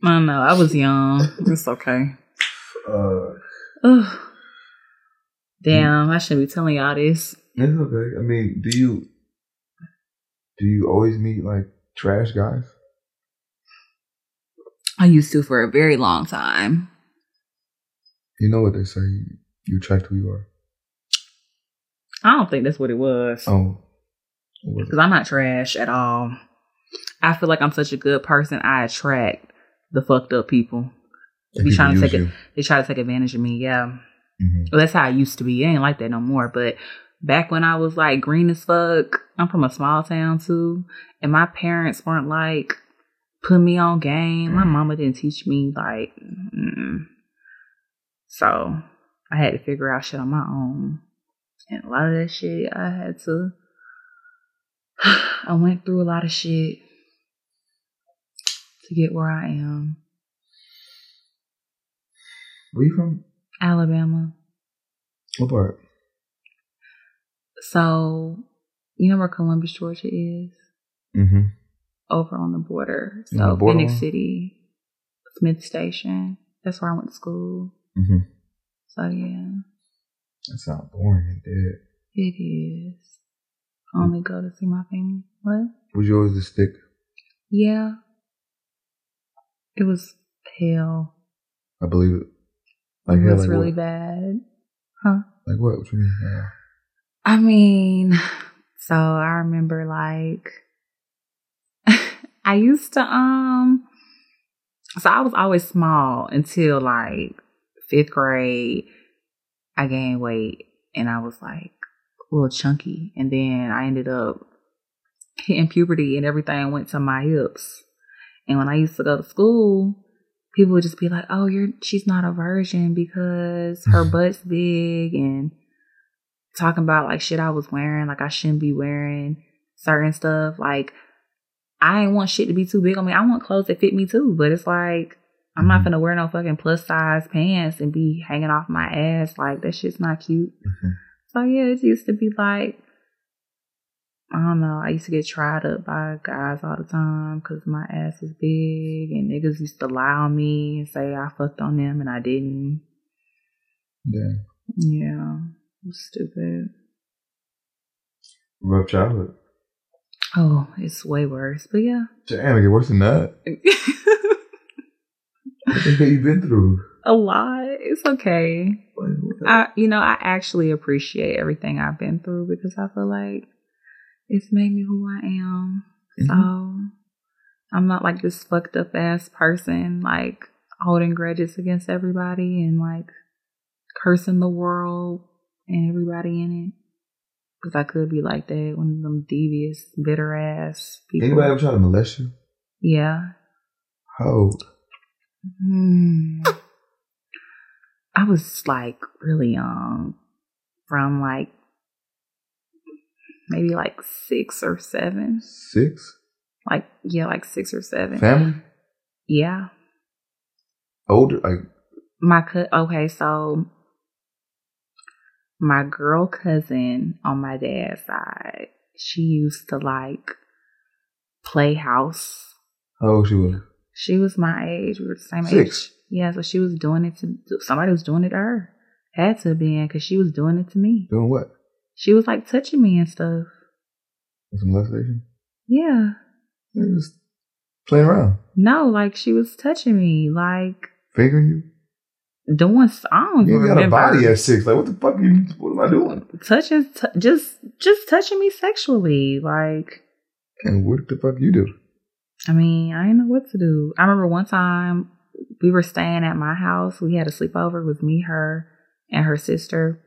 I don't know. I was young. It's okay. Uh, Damn, I shouldn't be telling y'all this. It's okay. I mean, do you do you always meet like trash guys? I used to for a very long time. You know what they say? You attract who you are. I don't think that's what it was. Oh, because I'm not trash at all. I feel like I'm such a good person. I attract the fucked up people. They be trying to take it. They try to take advantage of me. Yeah. Mm-hmm. Well, that's how I used to be. I ain't like that no more. But back when I was like green as fuck, I'm from a small town too, and my parents weren't like put me on game. Mm. My mama didn't teach me like, mm. so I had to figure out shit on my own. And a lot of that shit, I had to. I went through a lot of shit to get where I am. Where you from? Alabama. What part? So, you know where Columbus, Georgia is? Mm-hmm. Over on the border. So, the border Phoenix one? City, Smith Station. That's where I went to school. Mm-hmm. So, yeah. That's not boring, dude. It is. I only go to see my family. What? Was yours the stick? Yeah. It was hell. I believe it. Like, it was like really what? Bad. Huh? Like what? What you mean? Yeah. I mean, so I remember like, I used to, um, so I was always small until like fifth grade. I gained weight and I was like a little chunky. And then I ended up hitting puberty and everything went to my hips. And when I used to go to school, people would just be like, oh, you're she's not a virgin because her butt's big, and talking about like shit I was wearing, like I shouldn't be wearing certain stuff. Like, I ain't want shit to be too big on me. I want clothes that fit me too. But it's like, I'm not gonna wear no fucking plus size pants and be hanging off my ass. Like, that shit's not cute. Mm-hmm. So yeah, it used to be like, I don't know. I used to get tried up by guys all the time because my ass was big, and niggas used to lie on me and say I fucked on them and I didn't. Yeah. Yeah. It was stupid. Rough childhood. Oh, it's way worse, but yeah. Damn, it get worse than that. What the hell you been through? A lot. It's okay. I, you know, I actually appreciate everything I've been through because I feel like it's made me who I am. Mm-hmm. So I'm not like this fucked up ass person, like holding grudges against everybody and like cursing the world and everybody in it. Because I could be like that, one of them devious, bitter ass people. Anybody ever try to molest you? Yeah. How? Hmm. I was like really young, from like maybe like six or seven. Six? Like, yeah, like six or seven. Family? Yeah. Older? Like, my co- okay, so my girl cousin on my dad's side, she used to like play house. How old she was? She was my age. We were the same Six. Age. Yeah, so she was doing it to... Somebody was doing it to her. Had to be in, because she was doing it to me. Doing what? She was, like, touching me and stuff. With some molestation? Yeah. They were just playing around? No, like, she was touching me, like... Fingering you? Doing... I don't you even got remember. A body at six. Like, what the fuck are you... What am I doing? Touching... T- just, just touching me sexually, like... And what the fuck you do? I mean, I didn't know what to do. I remember one time we were staying at my house. We had a sleepover with me, her, and her sister.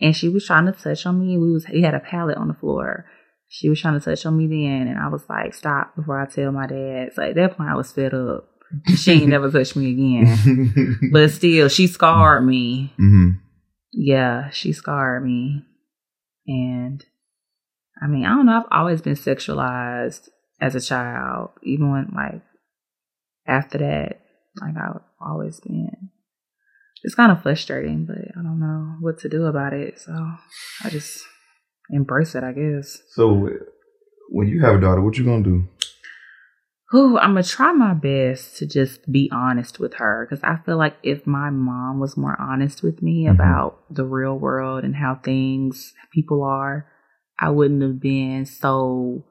And she was trying to touch on me. We was we had a pallet on the floor. She was trying to touch on me then. And I was like, stop before I tell my dad. So at that point, I was fed up. She ain't never touched me again. But still, she scarred me. Mm-hmm. Yeah, she scarred me. And, I mean, I don't know. I've always been sexualized. As a child, even when, like, after that, like, I've always been, it's kind of frustrating, but I don't know what to do about it, so I just embrace it, I guess. So, when you have a daughter, what you gonna do? Ooh, I'm gonna try my best to just be honest with her, because I feel like if my mom was more honest with me mm-hmm. about the real world and how things, people are, I wouldn't have been so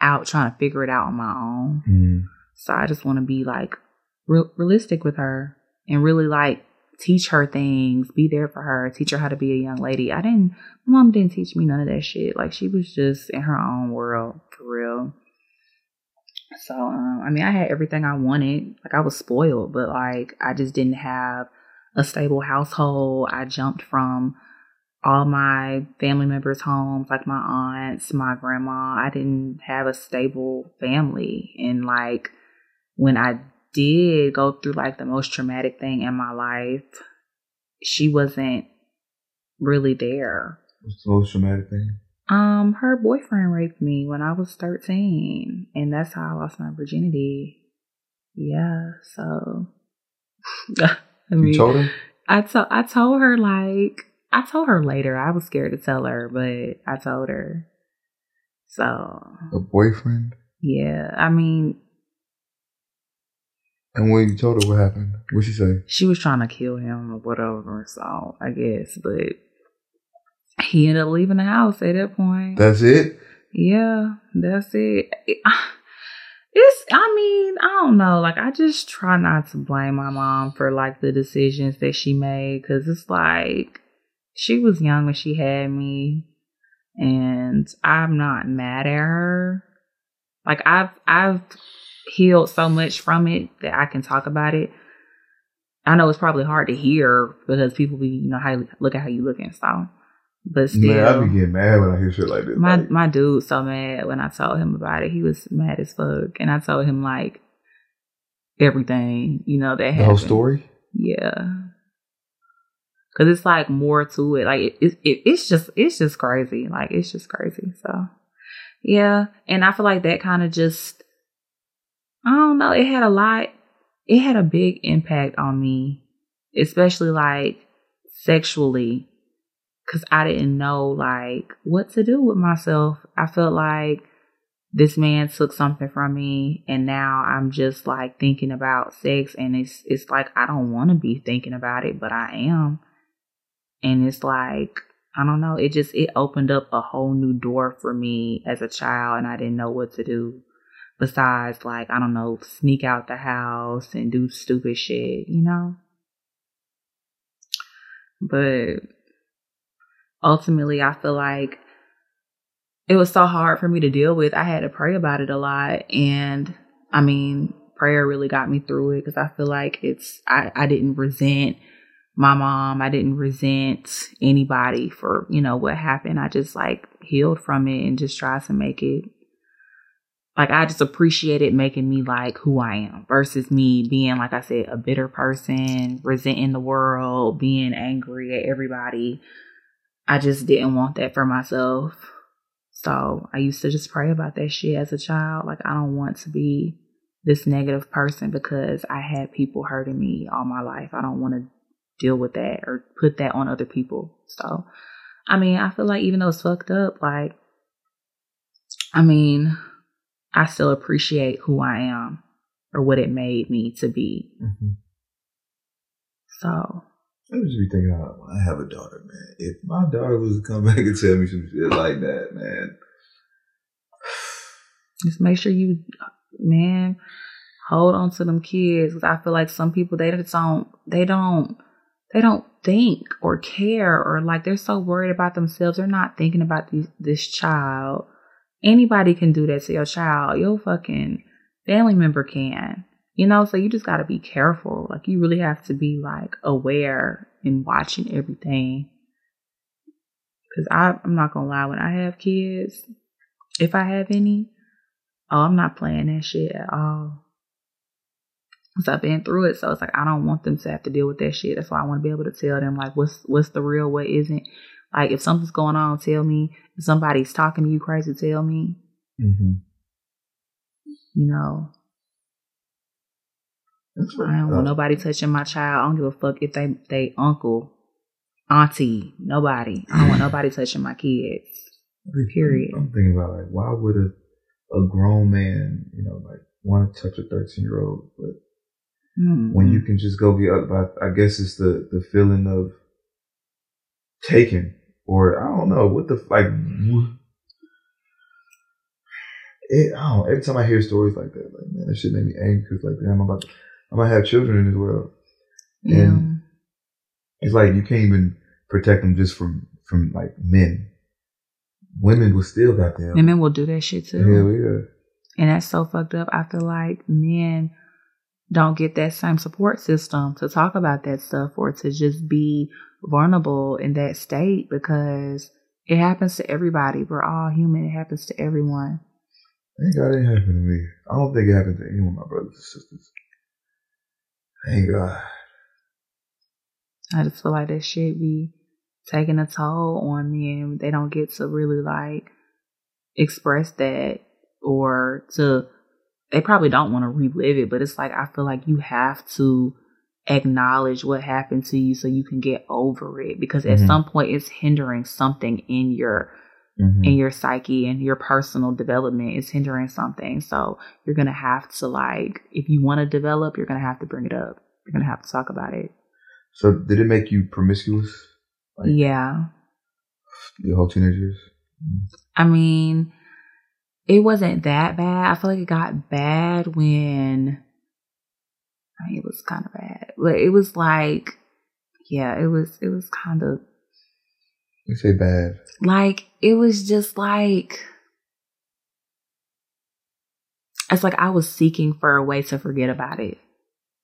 out trying to figure it out on my own. Mm. So I just want to be like re- realistic with her and really like teach her things, be there for her, teach her how to be a young lady. I didn't, my mom didn't teach me none of that shit. Like she was just in her own world for real. So, um, I mean, I had everything I wanted. Like I was spoiled, but like I just didn't have a stable household. I jumped from all my family members' homes, like my aunts, my grandma. I didn't have a stable family. And like when I did go through like the most traumatic thing in my life, she wasn't really there. What's the most traumatic thing? Um, her boyfriend raped me when I was thirteen, and that's how I lost my virginity. Yeah, so I mean, you told her? I told I told her like I told her later. I was scared to tell her, but I told her. So a boyfriend? Yeah, I mean. And when you told her, what happened? What'd she say? She was trying to kill him or whatever, so I guess, but he ended up leaving the house at that point. That's it? Yeah, that's it. It's, I mean, I don't know. Like, I just try not to blame my mom for, like, the decisions that she made, because it's like, she was young when she had me, and I'm not mad at her. Like, I've, I've... healed so much from it that I can talk about it. I know it's probably hard to hear because people be, you know, how you look at how you looking, so but still, man, I be getting mad when I hear shit like this. My like, my dude so mad when I told him about it. He was mad as fuck, and I told him like everything, you know, that happened. The whole story? Yeah, because it's like more to it. Like it, it, it, it's just it's just crazy. Like it's just crazy. So yeah, and I feel like that kind of just. I don't know. It had a lot. It had a big impact on me, especially like sexually, because I didn't know like what to do with myself. I felt like this man took something from me, and now I'm just like thinking about sex, and it's it's like I don't want to be thinking about it, but I am. And it's like I don't know. It just it opened up a whole new door for me as a child, and I didn't know what to do. Besides, like, I don't know, sneak out the house and do stupid shit, you know? But ultimately, I feel like it was so hard for me to deal with. I had to pray about it a lot. And, I mean, prayer really got me through it because I feel like it's, I, I didn't resent my mom. I didn't resent anybody for, you know, what happened. I just, like, healed from it and just tried to make it. Like, I just appreciate it making me, like, who I am versus me being, like I said, a bitter person, resenting the world, being angry at everybody. I just didn't want that for myself. So I used to just pray about that shit as a child. Like, I don't want to be this negative person because I had people hurting me all my life. I don't want to deal with that or put that on other people. So, I mean, I feel like even though it's fucked up, like, I mean... I still appreciate who I am or what it made me to be. Mm-hmm. So. I was just thinking, I have a daughter, man. If my daughter was to come back and tell me some shit like that, man. Just make sure you, man, hold on to them kids. Cause I feel like some people, they just don't, they don't, they don't think or care or like they're so worried about themselves. They're not thinking about these, this child. Anybody can do that to your child. Your fucking family member can. You know, so you just got to be careful. Like, you really have to be, like, aware and watching everything. Because I'm not going to lie, when I have kids, if I have any, oh, I'm not playing that shit at all. Because I've been through it, so it's like, I don't want them to have to deal with that shit. That's why I want to be able to tell them, like, what's what's the real, what isn't. Like, if something's going on, tell me. If somebody's talking to you crazy, tell me. Mm-hmm. You know. That's I don't want nobody touching my child. I don't give a fuck if they, they uncle, auntie, nobody. I don't want nobody touching my kids. Period. I'm thinking about, like, why would a, a grown man, you know, like, want to touch a thirteen-year-old? But mm-hmm. when you can just go be up, I guess it's the, the feeling of taken. Or I don't know what the like. it, I don't. Every time I hear stories like that, like man, that shit made me angry. Cause like, damn, I'm about, to, I might have children in this world, yeah. and it's like you can't even protect them just from from like men. Women will still goddamn. Women will do that shit too. Hell yeah. And that's so fucked up. I feel like men don't get that same support system to talk about that stuff or to just be vulnerable in that state because it happens to everybody. We're all human. It happens to everyone. Thank God it happened to me. I don't think it happened to any of my brothers and sisters. Thank God. I just feel like that shit be taking a toll on men. They don't get to really like express that or to, they probably don't want to relive it, but it's like, I feel like you have to acknowledge what happened to you so you can get over it because mm-hmm. at some point it's hindering something in your, mm-hmm. in your psyche and your personal development. It's hindering something. So you're going to have to like, if you want to develop, you're going to have to bring it up. You're going to have to talk about it. So did it make you promiscuous? Like, yeah. Your whole teenage years? I mean, it wasn't that bad. I feel like it got bad when, I mean, it was kind of bad. But it was like, yeah, it was, it was kind of. You say bad. Like, it was just like, it's like I was seeking for a way to forget about it.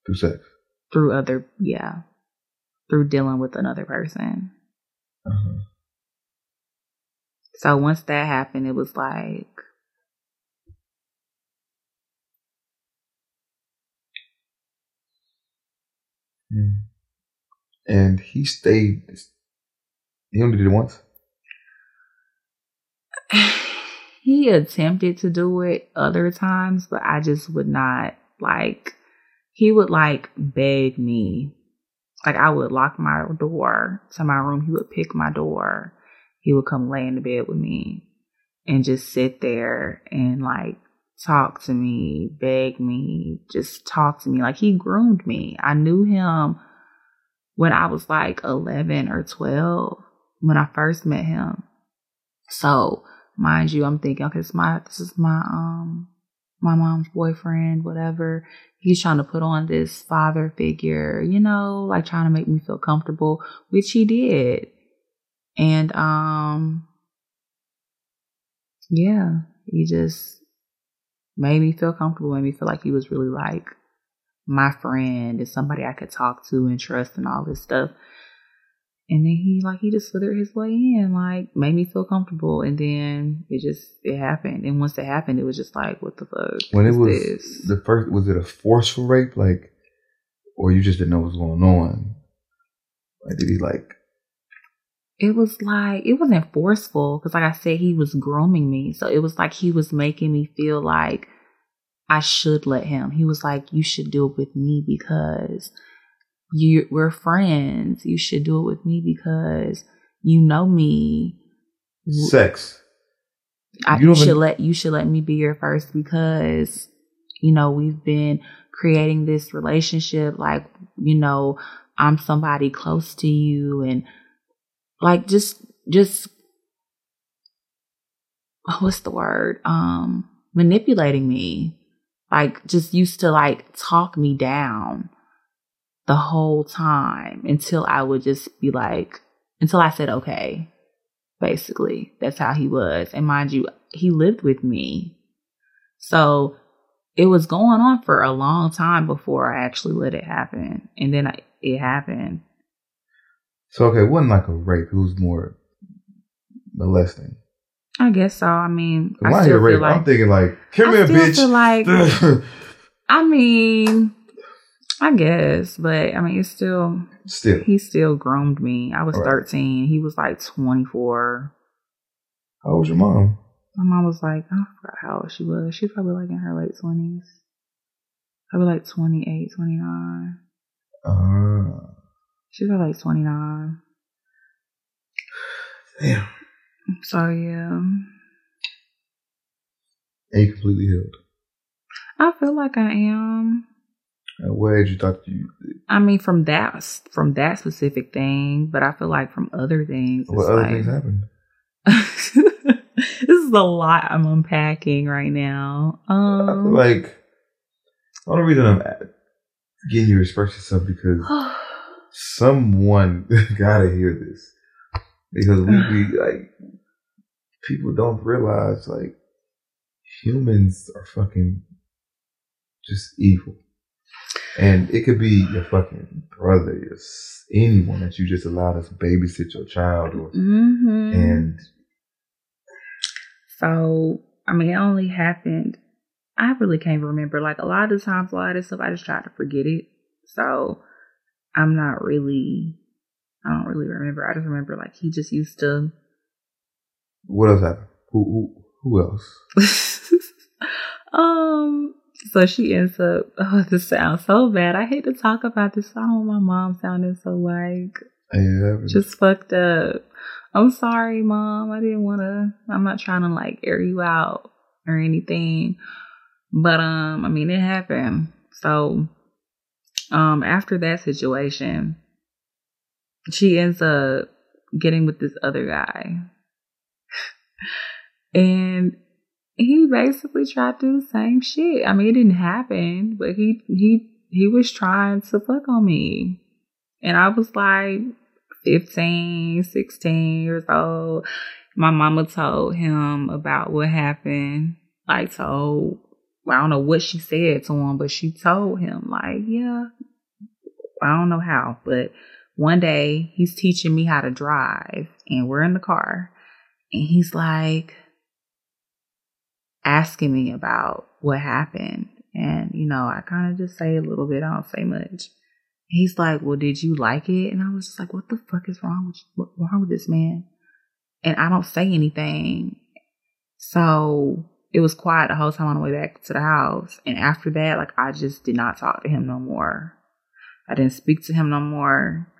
Through sex? Through other, yeah. Through dealing with another person. Uh-huh. So once that happened, it was like, and he stayed, he only did it once? He attempted to do it other times, but I just would not, like, he would, like, beg me. Like, I would lock my door to my room. He would pick my door. He would come lay in the bed with me and just sit there and, like, talk to me, beg me, just talk to me. Like, he groomed me. I knew him when I was like eleven or twelve when I first met him. So, mind you, I'm thinking, okay, this is my, this is my, um, my mom's boyfriend, whatever. He's trying to put on this father figure, you know, like trying to make me feel comfortable, which he did. And, um, yeah, he just made me feel comfortable, made me feel like he was really like my friend and somebody I could talk to and trust and all this stuff. And then he like, he just slithered his way in, like made me feel comfortable. And then it just, it happened. And once it happened, it was just like, what the fuck? When it was this? The first, was it a forceful rape? Like, or you just didn't know what was going on? Like, did he like? It was like, it wasn't forceful because like I said, he was grooming me. So it was like he was making me feel like I should let him. He was like, you should do it with me because you we're friends. You should do it with me because you know me. Sex. I you, you should let you should let me be your first because, you know, we've been creating this relationship. Like, you know, I'm somebody close to you and Like, just, just, what's the word? Um, manipulating me. Like, just used to, like, talk me down the whole time until I would just be like, until I said, okay, basically. That's how he was. And mind you, he lived with me. So it was going on for a long time before I actually let it happen. And then I, it happened. So, okay, it wasn't like a rape. It was more molesting. I guess so. I mean, I still rape, feel like... I'm thinking like, come here, bitch. I still feel like... I mean, I guess. But, I mean, it's still... Still. He still groomed me. I was right. thirteen. He was like twenty-four. How old was your mom? My mom was like... I forgot how old she was. She was probably like in her late twenties. Probably like twenty-eight, twenty-nine. Uh... She's like twenty-nine. Damn. So, yeah. Are you completely healed? I feel like I am. At what age you thought you... I mean, from that from that specific thing, but I feel like from other things... What other like, things happened? This is a lot I'm unpacking right now. Um, I feel like the only reason I'm getting you to express yourself because someone gotta hear this, because we be like, people don't realize like humans are fucking just evil, and it could be your fucking brother, your anyone that you just allowed us to babysit your child, or mm-hmm. and. So, I mean, it only happened. I really can't remember. Like, a lot of the times, a lot of stuff, I just try to forget it. So, I'm not really, I don't really remember. I just remember, like, he just used to. What else happened? Who, who, who else? um, so she ends up, oh, this sounds so bad. I hate to talk about this. I don't want my mom sounding so, like, yeah, just fucked up. I'm sorry, Mom. I didn't want to. I'm not trying to like air you out or anything. But, um, I mean, it happened. So, um, after that situation, she ends up getting with this other guy. And he basically tried to do the same shit. I mean, it didn't happen, but he, he, he was trying to fuck on me. And I was like, fifteen, sixteen years old. My mama told him about what happened. Like, told, I don't know what she said to him, but she told him, like, yeah, I don't know how, but one day he's teaching me how to drive, and we're in the car, and he's like asking me about what happened. And, you know, I kind of just say a little bit, I don't say much. He's like, well, did you like it? And I was just like, what the fuck is wrong with you? What's wrong with this man? And I don't say anything. So it was quiet the whole time on the way back to the house. And after that, like, I just did not talk to him no more. I didn't speak to him no more.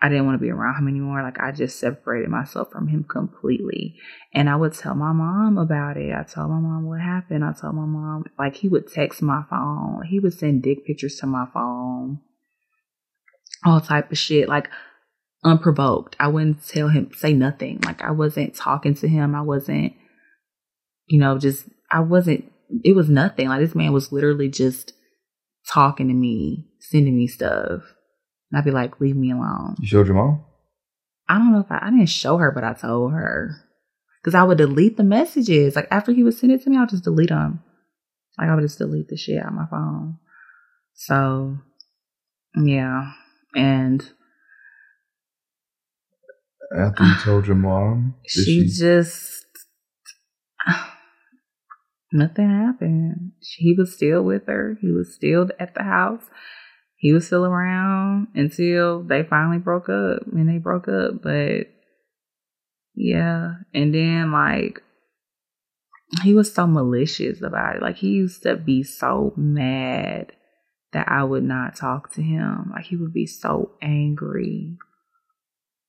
I didn't want to be around him anymore. Like, I just separated myself from him completely. And I would tell my mom about it. I told my mom what happened. I told my mom, like, he would text my phone. He would send dick pictures to my phone. All type of shit, like, unprovoked. I wouldn't tell him, say nothing. Like, I wasn't talking to him. I wasn't, you know, just, I wasn't, it was nothing. Like, this man was literally just talking to me, sending me stuff. And I'd be like, leave me alone. You showed your mom? I don't know if I, I didn't show her, but I told her. Because I would delete the messages. Like, after he would send it to me, I would just delete them. Like, I would just delete the shit out of my phone. So, yeah. And after you told your mom, she, she just nothing happened. He was still with her. He was still at the house. He was still around until they finally broke up, and they broke up. But yeah, and then like he was so malicious about it. Like he used to be so mad that I would not talk to him. Like, he would be so angry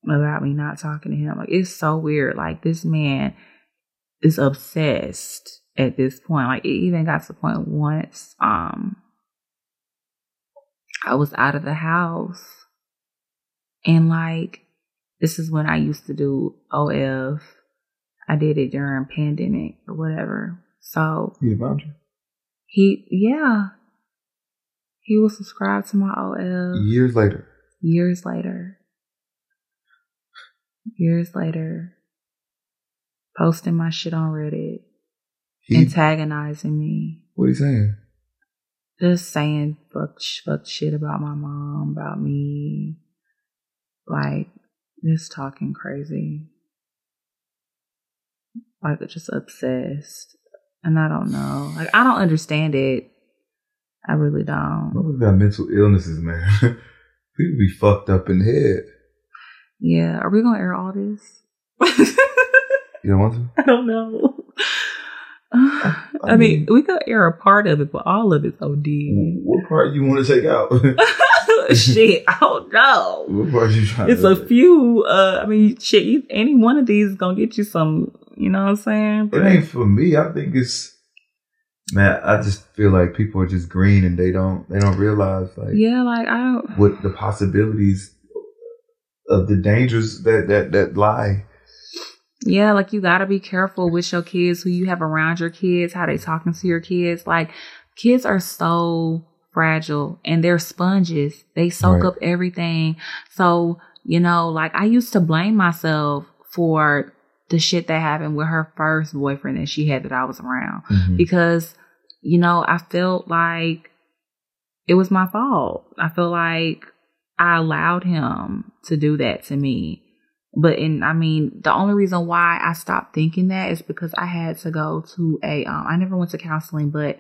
about me not talking to him. Like, it's so weird. Like, this man is obsessed at this point. Like, it even got to the point once um, I was out of the house. And, like, this is when I used to do O F. I did it during pandemic or whatever. So. He about you? He, yeah. He was subscribed to my O L. Years later. Years later. Years later. Posting my shit on Reddit. He, antagonizing me. What are you saying? Just saying fuck, fuck shit about my mom, about me. Like, just talking crazy. Like, just obsessed. And I don't know. Like, I don't understand it. I really don't. What about mental illnesses, man? People be fucked up in the head. Yeah. Are we going to air all this? You don't want to? I don't know. I, I, I mean, mean, we could air a part of it, but all of it's O D. What part you want to take out? Shit, I don't know. What part you trying it's to It's a few. Uh, I mean, shit, you, any one of these is going to get you some, you know what I'm saying? But it ain't for me. I think it's. Man, I just feel like people are just green and they don't they don't realize like yeah, like I don't what the possibilities of the dangers that that, that lie Yeah, like you got to be careful with your kids, who you have around your kids, how they talking to your kids. Like, kids are so fragile and they're sponges. They soak right. up everything. So, you know, like I used to blame myself for the shit that happened with her first boyfriend that she had that I was around. Mm-hmm. Because, you know, I felt like it was my fault. I feel like I allowed him to do that to me. But, and I mean, the only reason why I stopped thinking that is because I had to go to a, um, I never went to counseling, but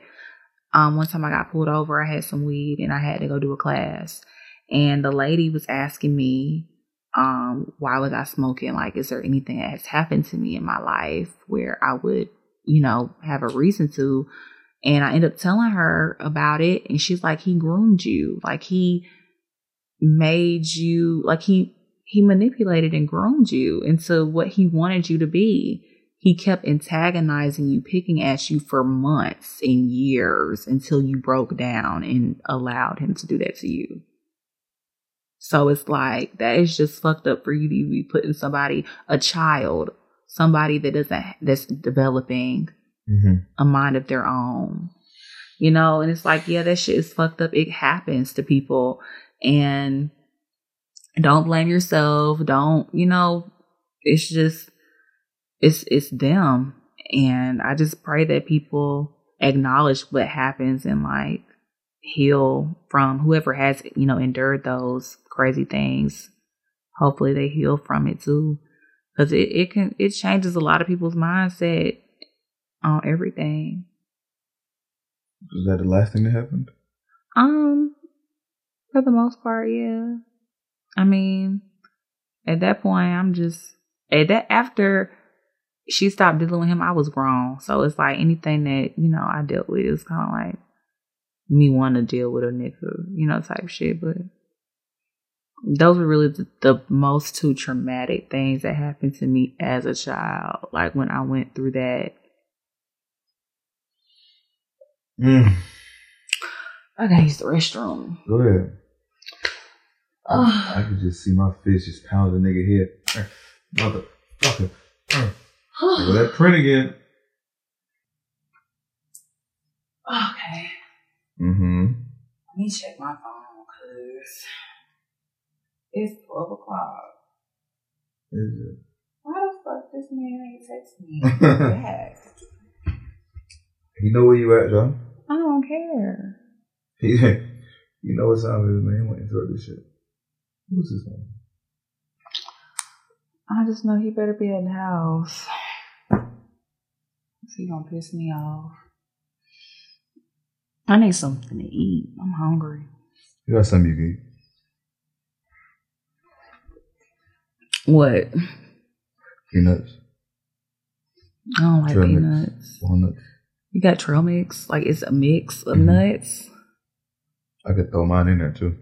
um, one time I got pulled over, I had some weed and I had to go do a class. And the lady was asking me, um, why was I smoking? Like, is there anything that has happened to me in my life where I would, you know, have a reason to? And I ended up telling her about it. And she's like, he groomed you. Like, he made you, like, he, he manipulated and groomed you into what he wanted you to be. He kept antagonizing you, picking at you for months and years until you broke down and allowed him to do that to you. So it's like, that is just fucked up for you to be putting somebody, a child, somebody that doesn't, that's developing mm-hmm. a mind of their own, you know? And it's like, yeah, that shit is fucked up. It happens to people. And don't blame yourself. Don't, you know, it's just, it's, it's them. And I just pray that people acknowledge what happens and like heal from whoever has, you know, endured those crazy things. Hopefully they heal from it too, because it, it can it changes a lot of people's mindset on everything. Is that the last thing that happened? Um, for the most part, yeah. I mean, at that point, I'm just at that after she stopped dealing with him, I was grown. So it's like anything that, you know, I dealt with is kind of like me want to deal with a nigga, you know, type shit. But those were really the, the most two traumatic things that happened to me as a child. Like when I went through that. Mm. I gotta use the restroom. Go ahead. I, I could just see my fist just pounding the nigga head. Motherfucker. Look at that print again. Okay. Mm-hmm. Let me check my phone, cause it's twelve o'clock. Is it? Why the fuck this man ain't text me back? You know where you at, John? I don't care. You know what time it is, man. He went into this shit. What's his name? I just know he better be in the house. He gonna piss me off. I need something to eat. I'm hungry. You got something you can eat? What? Peanuts. I don't like trail peanuts. Mix. Walnuts. You got trail mix? Like it's a mix of mm-hmm. nuts? I could throw mine in there too.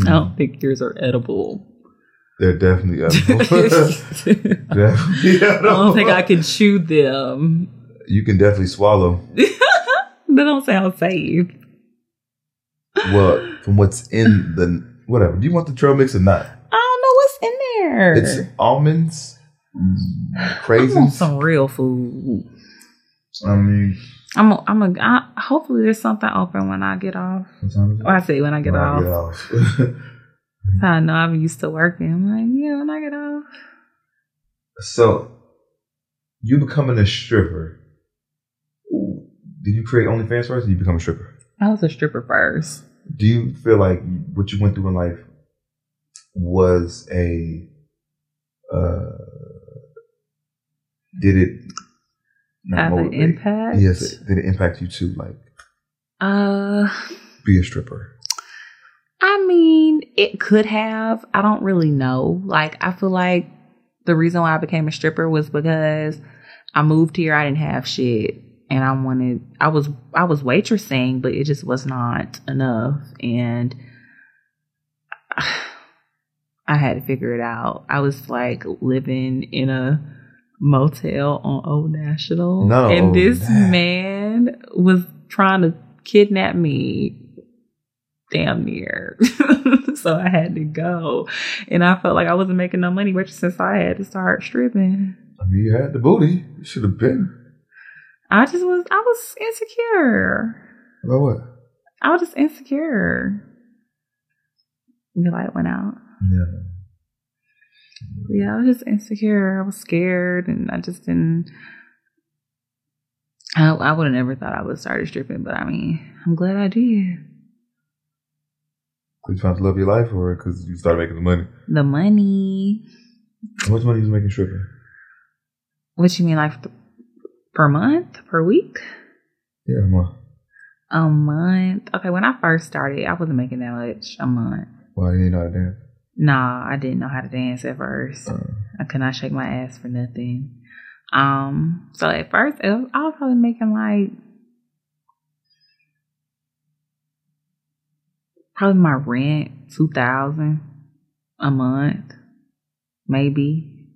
I don't think yours are edible. They're definitely edible. Definitely edible. I don't think I can chew them. You can definitely swallow. That don't sound safe. Well, from what's in the whatever. Do you want the trail mix or not? I don't know what's in there. It's almonds, craisins. I want some real food. I mean, I'm a, I'm a, I, hopefully there's something open when I get off. Or I say when I get when off. I, get off. That's how I know I'm used to working. I'm like, yeah, when I get off. So, you becoming a stripper. Did you create OnlyFans first or did you become a stripper? I was a stripper first. Do you feel like what you went through in life was a, uh, did it... Have motivate. An impact? Yes. Did it impact you to like uh, be a stripper? I mean, it could have. I don't really know. Like, I feel like the reason why I became a stripper was because I moved here. I didn't have shit. And I wanted, I was, I was waitressing, but it just was not enough. And I had to figure it out. I was like living in a motel on Old National. No, and this that. man was trying to kidnap me damn near. So I had to go. And I felt like I wasn't making no money, which since I had to start stripping. I mean, you had the booty. You should have been. I just was, I was insecure. About what? I was just insecure. The light went out. Yeah. Yeah, I was just insecure. I was scared, and I just didn't. I, I would have never thought I would start stripping, but I mean, I'm glad I did. You trying to love your life, or because you started making the money? The money. How much money you was making stripping? What you mean, like th- per month, per week? Yeah, a month. A month. Okay, when I first started, I wasn't making that much a month. Why, you didn't know how to dance? Nah, I didn't know how to dance at first. Uh, I could not shake my ass for nothing. Um, so at first, it was, I was probably making like probably my rent two thousand dollars a month, maybe,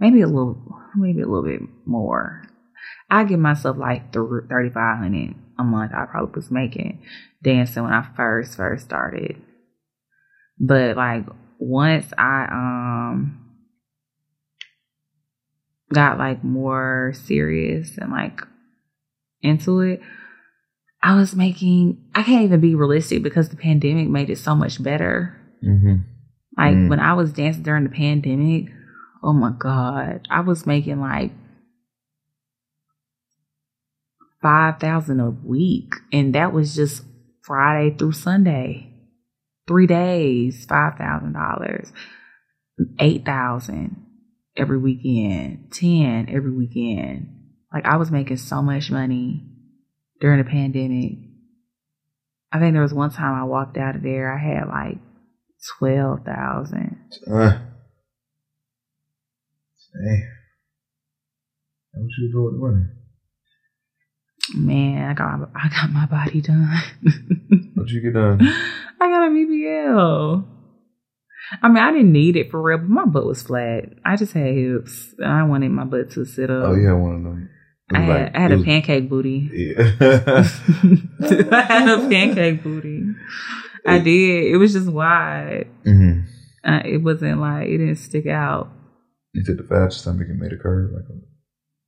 maybe a little, maybe a little bit more. I give myself like thirty-five hundred dollars a month. I probably was making dancing when I first first started, but like once I um got like more serious and like into it, I was making, I can't even be realistic because the pandemic made it so much better. Mm-hmm. Like mm. when I was dancing during the pandemic, oh my God, I was making like five thousand dollars a week. And that was just Friday through Sunday. Three days, five thousand dollars, eight thousand dollars every weekend, ten thousand dollars every weekend. Like I was making so much money during the pandemic. I think there was one time I walked out of there, I had like twelve thousand dollars. Uh, damn. What you do with the money? Man, I got I got my body done. What'd you get done? I got a B B L. I mean, I didn't need it for real, but my butt was flat. I just had hips. I wanted my butt to sit up. Oh, yeah, I wanted them. I had, like, I had a was, pancake booty. Yeah. I had a pancake booty. I did. It was just wide. Mm-hmm. Uh, it wasn't like, it didn't stick out. You took the fat stomach and made a curve like a...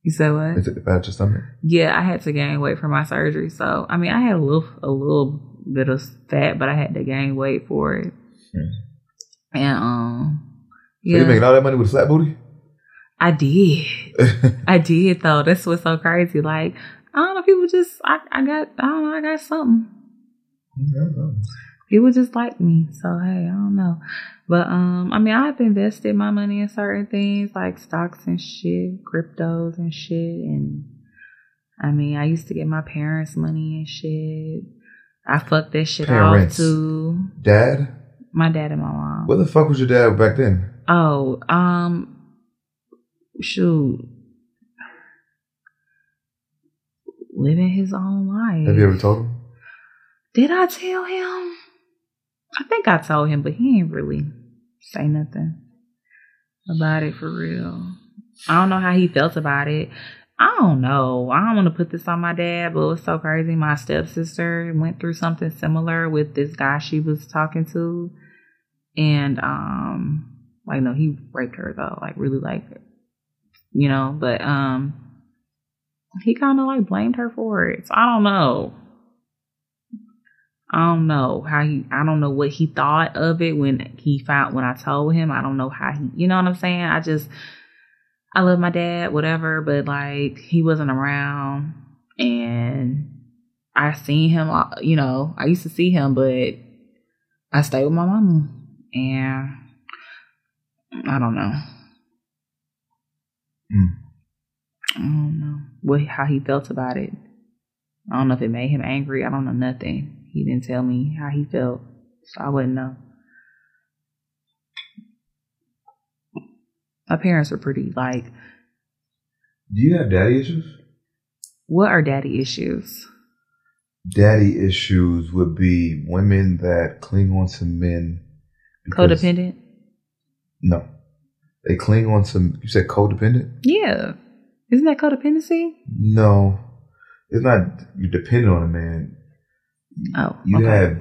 You said what? Is it the patch or something? Yeah, I had to gain weight for my surgery. So, I mean, I had a little a little bit of fat, but I had to gain weight for it. Mm. And, um, yeah. So you making all that money with a flat booty? I did. I did, though. That's what's so crazy. Like, I don't know. People just, I, I got, I don't know. I got something. Mm-hmm. People just like me. So, hey, I don't know. But, um, I mean, I've invested my money in certain things like stocks and shit, cryptos and shit. And, I mean, I used to get my parents' money and shit. I fucked that shit parents. off, too. Dad? My dad and my mom. What the fuck was your dad back then? Oh, um, shoot. Living his own life. Have you ever told him? Did I tell him? I think I told him, but he ain't really say nothing about it for real. I don't know how he felt about it. I don't know. I don't want to put this on my dad, but it was so crazy. My stepsister went through something similar with this guy she was talking to. And, um, like, no, he raped her, though. Like, really, like, you know. But um, he kind of, like, blamed her for it. So I don't know. I don't know how he, I don't know what he thought of it when he found, when I told him, I don't know how he, you know what I'm saying? I just, I love my dad, whatever, but like he wasn't around and I seen him, you know, I used to see him, but I stayed with my mama and I don't know. Mm. I don't know what, how he felt about it. I don't know if it made him angry. I don't know nothing. He didn't tell me how he felt, so I wouldn't know. My parents were pretty, like... Do you have daddy issues? What are daddy issues? Daddy issues would be women that cling on to men... Codependent? No. They cling on to... You said codependent? Yeah. Isn't that codependency? No. It's not... You're dependent on a man... Oh, you okay. have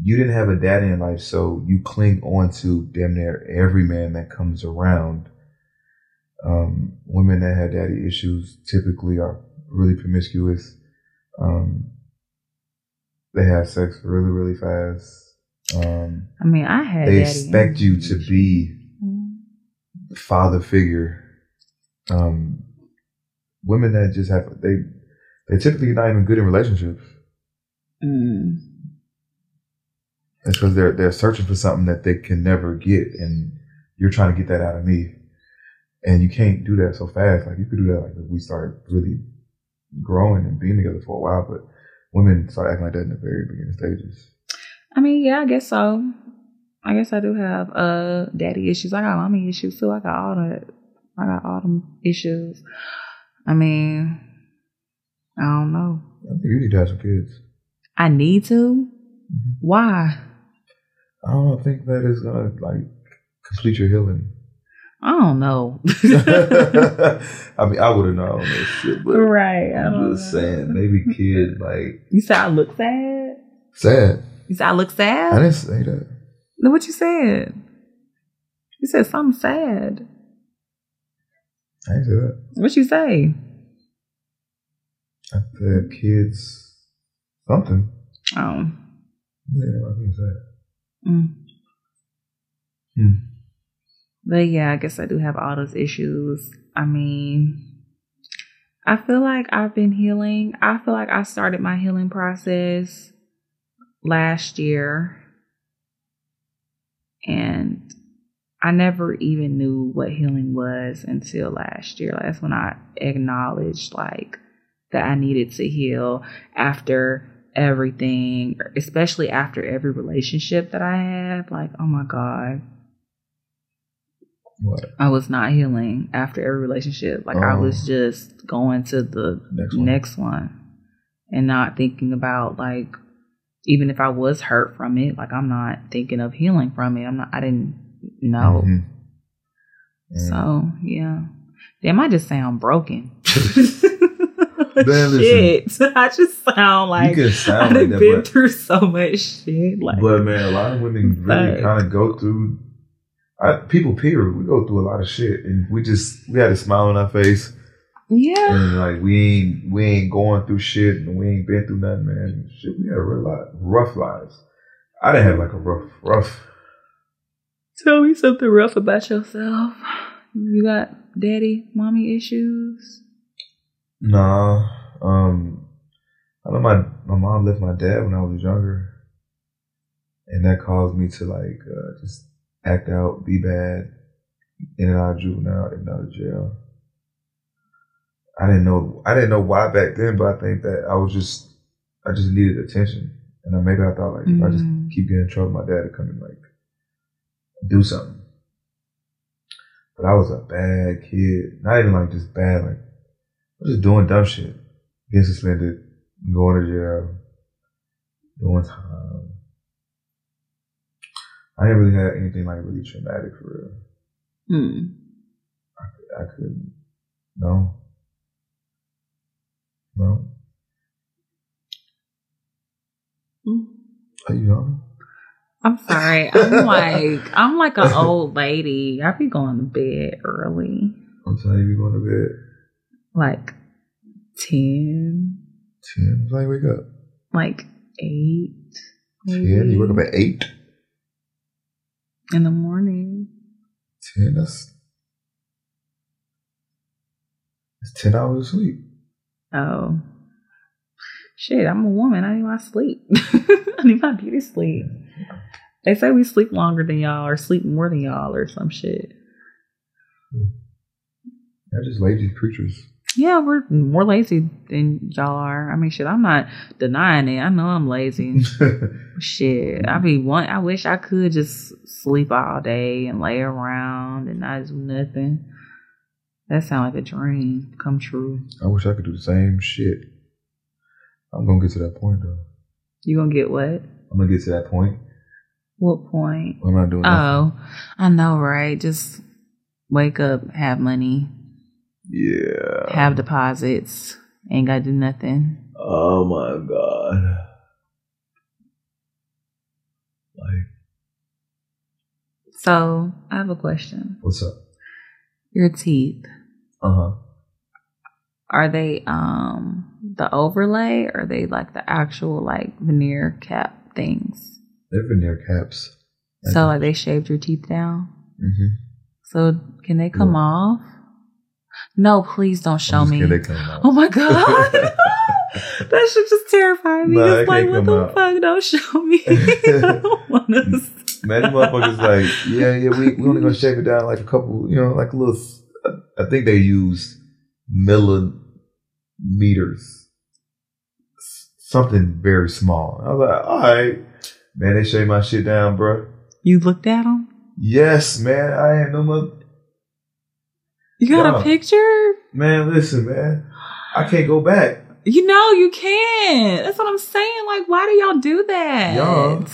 you didn't have a daddy in life, so you cling on to damn near every man that comes around. Um, women that have daddy issues typically are really promiscuous. Um, they have sex really, really fast. Um, I mean, I had. They daddy expect you to be the father figure. Um, women that just have they they typically not even good in relationships. Mm. That's because they're they're searching for something that they can never get, and you're trying to get that out of me, and you can't do that so fast. Like you could do that, like if we start really growing and being together for a while, but women start acting like that in the very beginning stages. I mean, yeah, I guess so. I guess I do have uh daddy issues. I got mommy issues too. I got all the, I got all them issues. I mean, I don't know. I think you need to have some kids. I need to? Mm-hmm. Why? I don't think that is gonna like complete your healing. I don't know. I mean, I wouldn't know all that shit, but right. I I'm just know. saying, maybe kids like. You said I look sad. Sad. You said I look sad? I didn't say that. No, what you said? You said something sad. I didn't say that. What you say? I said kids something. Oh. Yeah, I think that. Mm. Hmm. But yeah, I guess I do have all those issues. I mean, I feel like I've been healing. I feel like I started my healing process last year. And I never even knew what healing was until last year. That's when I acknowledged like that I needed to heal after everything, especially after every relationship that I have. Like, oh my God. What? I was not healing after every relationship. Like, oh. I was just going to the next one. next one and not thinking about, like, even if I was hurt from it, like, I'm not thinking of healing from it. I'm not, I didn't know. Mm-hmm. Yeah. So, yeah. Damn, I just sound broken. Man, shit. I just sound like you can sound I've like been that, but, through so much shit. Like, but, man, a lot of women really kind of go through. I, people, period, we go through a lot of shit, and we just we had a smile on our face. Yeah, and like we ain't we ain't going through shit, and we ain't been through nothing, man. Shit, we had a real lot, rough lives. I didn't have like a rough, rough. Tell me something rough about yourself. You got daddy, mommy issues? Nah, um, I know my my mom left my dad when I was younger, and that caused me to like uh, just. act out, be bad, in and out of juvenile, in and out of jail. I didn't know, I didn't know why back then, but I think that I was just, I just needed attention, and maybe I thought like mm-hmm. if I just keep getting in trouble, my dad would come and like do something. But I was a bad kid, not even like just bad, like I was just doing dumb shit, getting suspended, going to jail, doing time. I didn't really have anything like really traumatic for real. Hmm. I, I couldn't. No. No. Mm. Are you on? I'm sorry. I'm like I'm like an old lady. I be going to bed early. I'm sorry, you be going to bed. Like ten. Ten. Like wake up. Like eight. Maybe. Ten. You wake up at eight. In the morning. Ten, that's, that's ten hours of sleep. Oh. Shit, I'm a woman. I need my sleep. I need my beauty sleep. They say we sleep longer than y'all or sleep more than y'all or some shit. They're just lazy creatures. Yeah, we're more lazy than y'all are. I mean, shit, I'm not denying it. I know I'm lazy. Shit, I be one. I wish I could just sleep all day and lay around and not do nothing. That sounds like a dream come true. I wish I could do the same shit. I'm gonna get to that point though. You gonna get what? I'm gonna get to that point. What point? I'm not doing. Oh, nothing. I know, right? Just wake up, have money. Yeah. Have deposits. Ain't gotta do nothing. Oh my God. So I have a question. What's up? Your teeth. Uh huh. Are they um the overlay, or are they like the actual like veneer cap things? They're veneer caps. I so think. Like they shaved your teeth down. Mm-hmm. So can they come yeah. off? No, please don't show I'm just me. Kidding, they come off. Oh my god. That shit just terrified me. Nah, it's like, what the out. fuck? Don't show me. I don't want to. Man, motherfuckers like, yeah, yeah, we we only gonna shave it down like a couple, you know, like a little. I think they use millimeters, something very small. I was like, all right, man, they shaved my shit down, bro. You looked at them? Yes, man. I had no mother. You got no. a picture? Man, listen, man. I can't go back. You know, you can't. That's what I'm saying. Like, why do y'all do that? Y'all.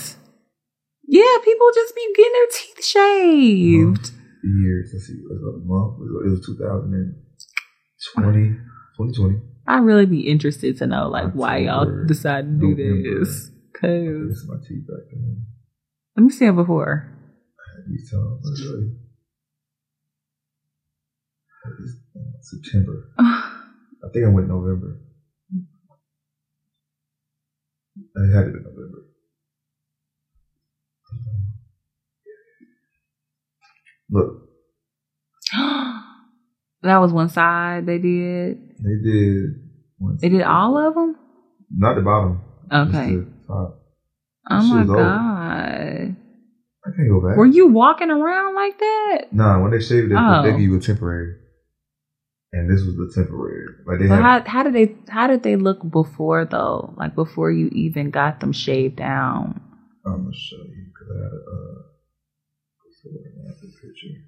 Yeah, people just be getting their teeth shaved. Month, years. Let's see. Let's go to month. It was two thousand twenty. twenty twenty. I'd really be interested to know, like, October, why y'all decided to do November. This. Because. This is my teeth back then. Let me see it before. I had these times. September. I think I went November. I had it in November. Look. That was one side they did? They did. One they did all of them? Not the bottom. Okay. The top. Oh my god. I can't go back. Were you walking around like that? Nah, when they shaved it, oh. they gave you a temporary. And this was the temporary. Like they so had, how, how did they how did they look before though? Like before you even got them shaved down? I'm gonna show you because I had a uh, before and after picture.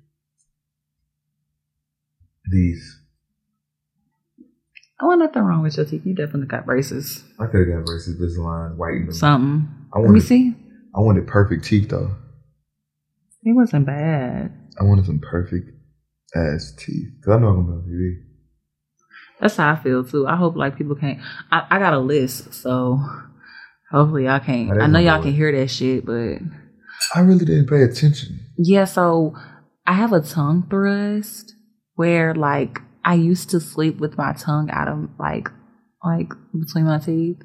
These. I want nothing wrong with your teeth. You definitely got braces. I could have got braces, this line, whitening them. Something. I wanted, Let me see. I wanted perfect teeth though. It wasn't bad. I wanted some perfect ass teeth. Cause I know I'm on T V. That's how I feel too. I hope like people can't. I, I got a list, so hopefully I can't. I, I know y'all can hear that shit, but I really didn't pay attention. Yeah, so I have a tongue thrust where like I used to sleep with my tongue out of like like between my teeth.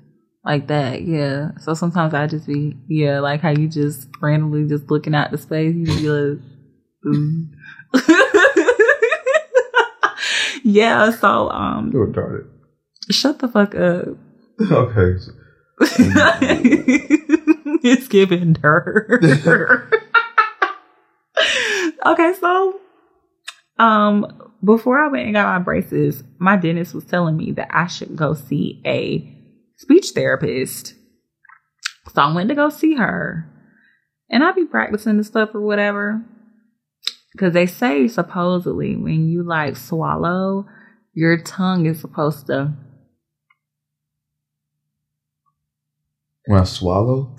Like that, yeah. So sometimes I just be, yeah, like how you just randomly just looking out the space. You just be like, mm. Yeah, so um you're retarded. Shut the fuck up. Okay. It's giving her. Okay, so um before I went and got my braces, my dentist was telling me that I should go see a speech therapist. So I went to go see her. And I be practicing and stuff or whatever. Because they say supposedly when you like swallow, your tongue is supposed to. When I swallow?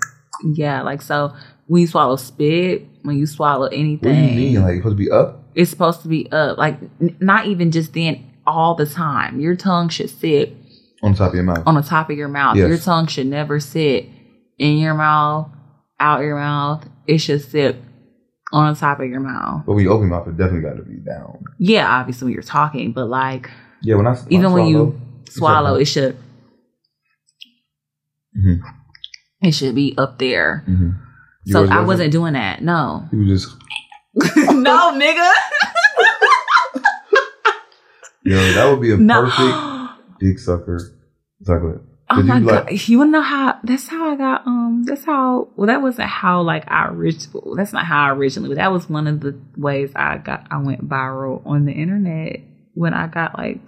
Yeah, like so when you swallow spit, when you swallow anything. What do you mean? Like it's supposed to be up? It's supposed to be up. Like n- not even just then, all the time. Your tongue should sit. On the top of your mouth. On the top of your mouth. Yes. Your tongue should never sit in your mouth, out your mouth. It should sit on the top of your mouth. But when you open your mouth, it definitely got to be down. Yeah, obviously when you're talking, but like yeah, when I when even I swallow, when you swallow, it should mm-hmm. it should be up there. Mm-hmm. So was I wasn't it? doing that. No, you just no, nigga. Yo, that would be a no. perfect dick sucker. Sorry, go ahead. Oh my like, god! You wanna know how? That's how I got. Um, that's how. Well, that wasn't how. Like I originally. That's not how I originally. But that was one of the ways I got. I went viral on the internet when I got like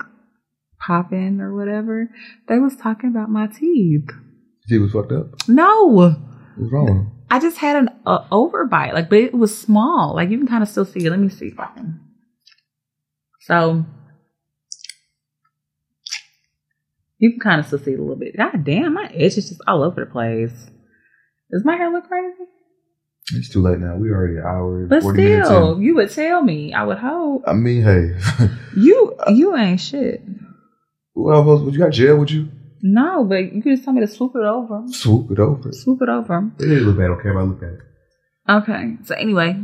popping or whatever. They was talking about my teeth. Your teeth was fucked up. No. What's wrong? I just had an uh, overbite. Like, but it was small. Like you can kind of still see it. Let me see if I can. So. You can kind of still see it a little bit. God damn, my itch is just all over the place. Does my hair look crazy? It's too late now. We already an hour. But still, you would tell me. I would hope. I mean, hey. you you ain't shit. Well, what you got gel with you? No, but you could just tell me to swoop it over. Swoop it over. Swoop it over. It didn't look bad. I don't care if I look at it. Okay. So anyway,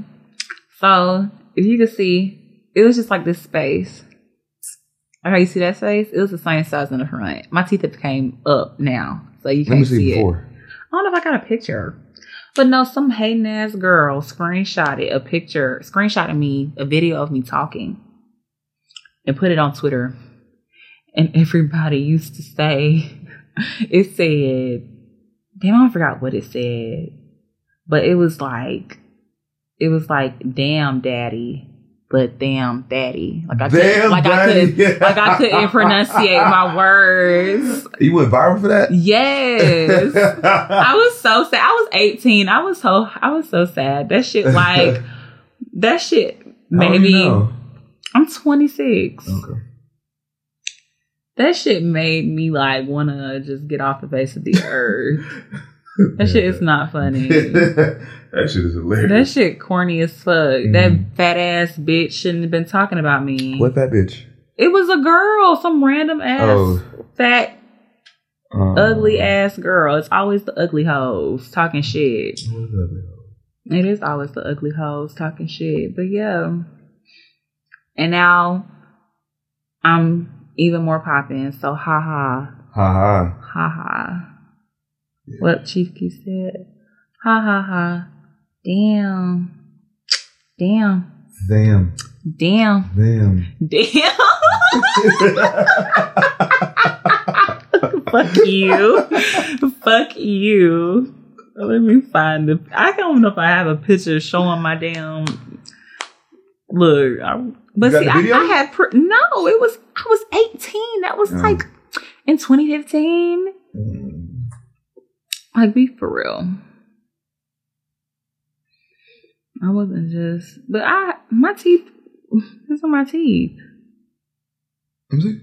So if you could see, it was just like this space. Okay, you see that space? It was the same size in the front. My teeth have came up now, so you can't see, see it. Before. I don't know if I got a picture. But no, some hating ass girl screenshotted a picture, screenshotted me, a video of me talking and put it on Twitter. And everybody used to say, it said, damn, I forgot what it said. But it was like, it was like, damn daddy, but damn daddy. Like I could, like I could, like I couldn't pronunciate my words. You went viral for that? Yes. I was so sad. I was eighteen. I was so I was so sad. That shit like that shit maybe you know? I'm twenty-six. Okay. That shit made me like wanna just get off the face of the earth. That shit is not funny. That shit is hilarious. That shit corny as fuck. Mm-hmm. That fat ass bitch shouldn't have been talking about me. What that bitch? It was a girl. Some random ass oh. fat um. ugly ass girl. It's always the ugly hoes talking shit. What is ugly hoes? It is always the ugly hoes talking shit. But yeah. And now I'm even more popping. So ha ha. Ha ha. Ha ha. Yeah. What Chief Keef said. Ha ha ha. Damn. Damn. Damn. Damn. Damn. Damn. Fuck you. Fuck you. Let me find the... I don't know if I have a picture showing my damn... Look. I, but see, I, I had... Pr- no, it was... I was eighteen. That was oh. like in twenty fifteen. Mm. Like, be for real. I wasn't just... But I... My teeth... It's on my teeth. Let me see.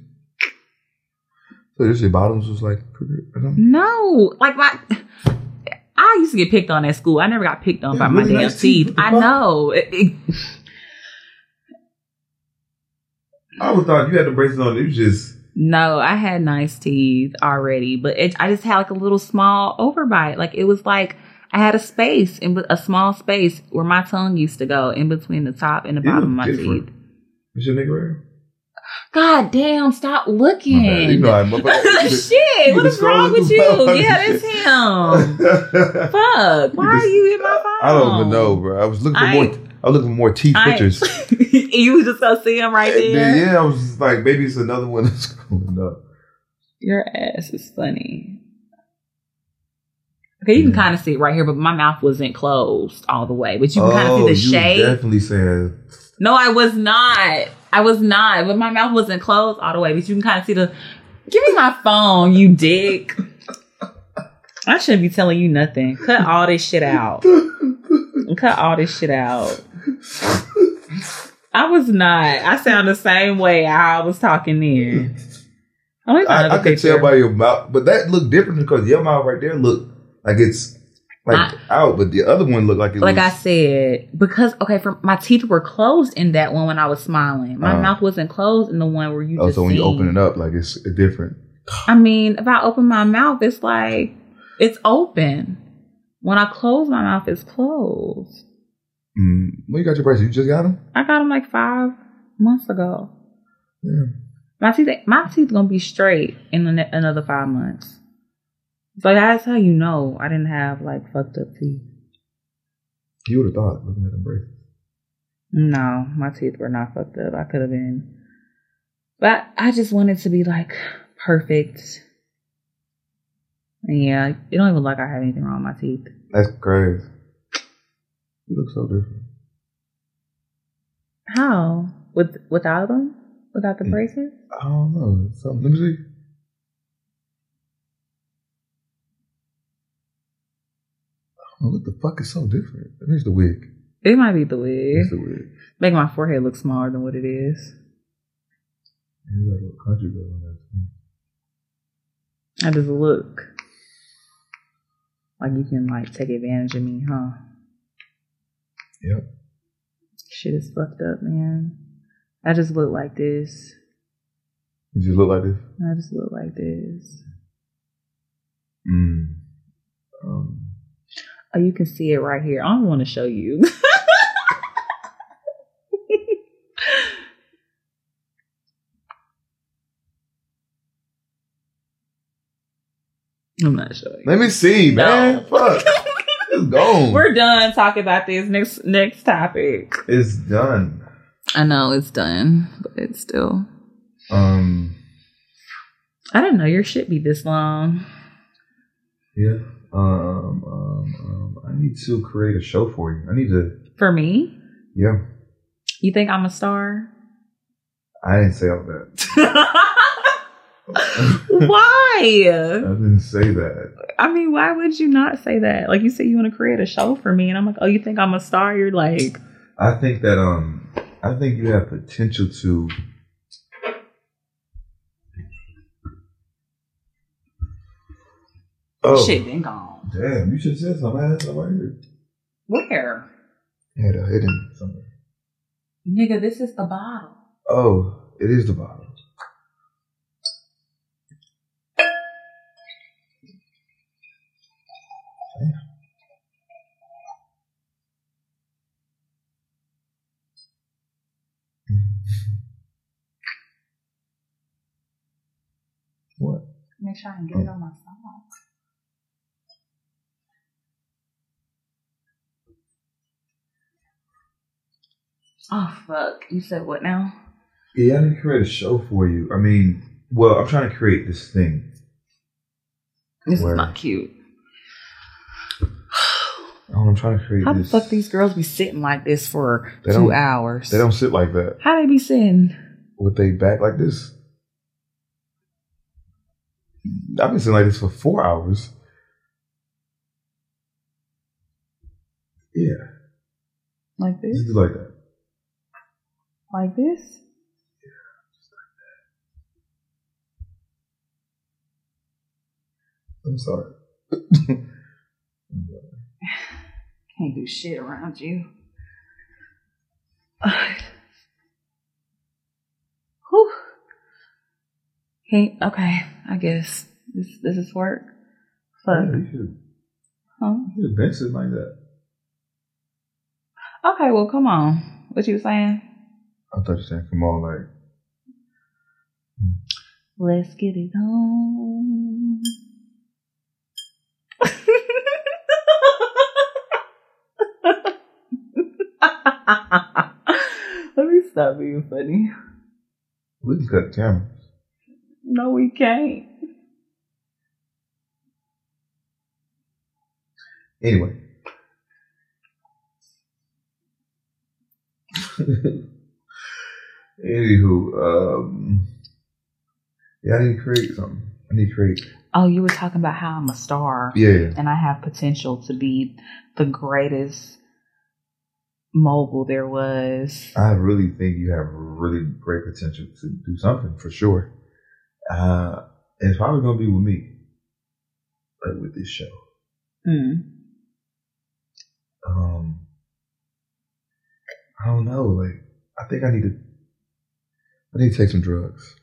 So, your bottoms was like... No. Like, my... I used to get picked on at school. I never got picked on yeah, by my damn nice teeth. teeth. I bottom. know. It, it, I always thought you had the braces on. It was just... No, I had nice teeth already, but it, I just had like a little small overbite. Like it was like I had a space, in, a small space where my tongue used to go in between the top and the bottom of my different. teeth. What's your nigga right? God damn, stop looking. You know I, I, shit, what is wrong with you? Yeah, that's him. Fuck, why are you in my phone? I don't even know, bro. I was looking for I, more... I was looking for more teeth I, pictures. You was just going to see them right there? Yeah, I was just like, maybe it's another one that's going up. Your ass is funny. Okay, you yeah. can kind of see it right here, but my mouth wasn't closed all the way. But you can oh, kind of see the shade. Oh, you definitely said. No, I was not. I was not. But my mouth wasn't closed all the way. But you can kind of see the... Give me my phone, you dick. I shouldn't be telling you nothing. Cut all this shit out. Cut all this shit out. I was not. I sound the same way I was talking there. I, I, I could tell by your mouth, but that looked different because your mouth right there looked like it's like I, out, but the other one looked like it. Like was, I said, because okay, for my teeth were closed in that one when I was smiling. My uh, mouth wasn't closed in the one where you. Oh, just so when seen. You open it up, like it's different. I mean, if I open my mouth, it's like it's open. When I close my mouth, it's closed. Mm. When you got your braces, you just got them? I got them like five months ago. Yeah. My teeth, my teeth gonna be straight in another five months. But that's how you know I didn't have like fucked up teeth. You would have thought looking at them braces. No, my teeth were not fucked up. I could have been. But I just wanted to be like perfect. And yeah, it don't even look like I have anything wrong with my teeth. That's crazy. You look so different. How? With without them? Without the braces? I don't know. Something. Let me see. I don't know what the fuck is so different. That means the wig. It might be the wig. It's the wig. Make my forehead look smaller than what it is. You got a little country girl on that thing. I just look. Like, you can, like, take advantage of me, huh? Yep. Shit is fucked up, man. I just look like this. You just look like this? I just look like this. Mm. Um. Oh, you can see it right here. I don't want to show you. I'm not sure. Let me see, man. No. Fuck. It's gone. We're done talking about this. Next next topic. It's done. I know it's done, but it's still. Um. I don't know. Your shit be this long. Yeah. Um, um, um. I need to create a show for you. I need to. For me? Yeah. You think I'm a star? I didn't say all that. Why? I didn't say that. I mean, why would you not say that? Like you said, you want to create a show for me, and I'm like, oh, you think I'm a star? You're like, I think that um, I think you have potential to. Oh shit, been gone. Damn, you should have said something. I had something right here. Where? I had a hidden somewhere. Nigga, this is the bottle. Oh, it is the bottle. What? Make sure I can get it on my phone. Oh fuck! You said what now? Yeah, I need to create a show for you. I mean, well, I'm trying to create this thing. This where... is not cute. Oh, I'm trying to create. How this... the fuck these girls be sitting like this for they two hours? They don't sit like that. How they be sitting? With they back like this? I've been sitting like this for four hours. Yeah. Like this? Just do like that. Like this? Yeah, just like that. I'm sorry. Can't do shit around you. Whew. Hey, okay, I guess this this is work. Fuck. Yeah, you should. Huh? You should bench it like that. Okay, well, come on. What you saying? I thought you said, "Come on, like." Let's get it on. Let me stop being funny. We can cut the camera. No, we can't. Anyway. Anywho, um, yeah, I need to create something. I need to create. Oh, you were talking about how I'm a star. Yeah. And I have potential to be the greatest mogul there was. I really think you have really great potential to do something for sure. Uh, it's probably gonna be with me, like with this show. Mm. Um, I don't know. Like, I think I need to. I need to take some drugs.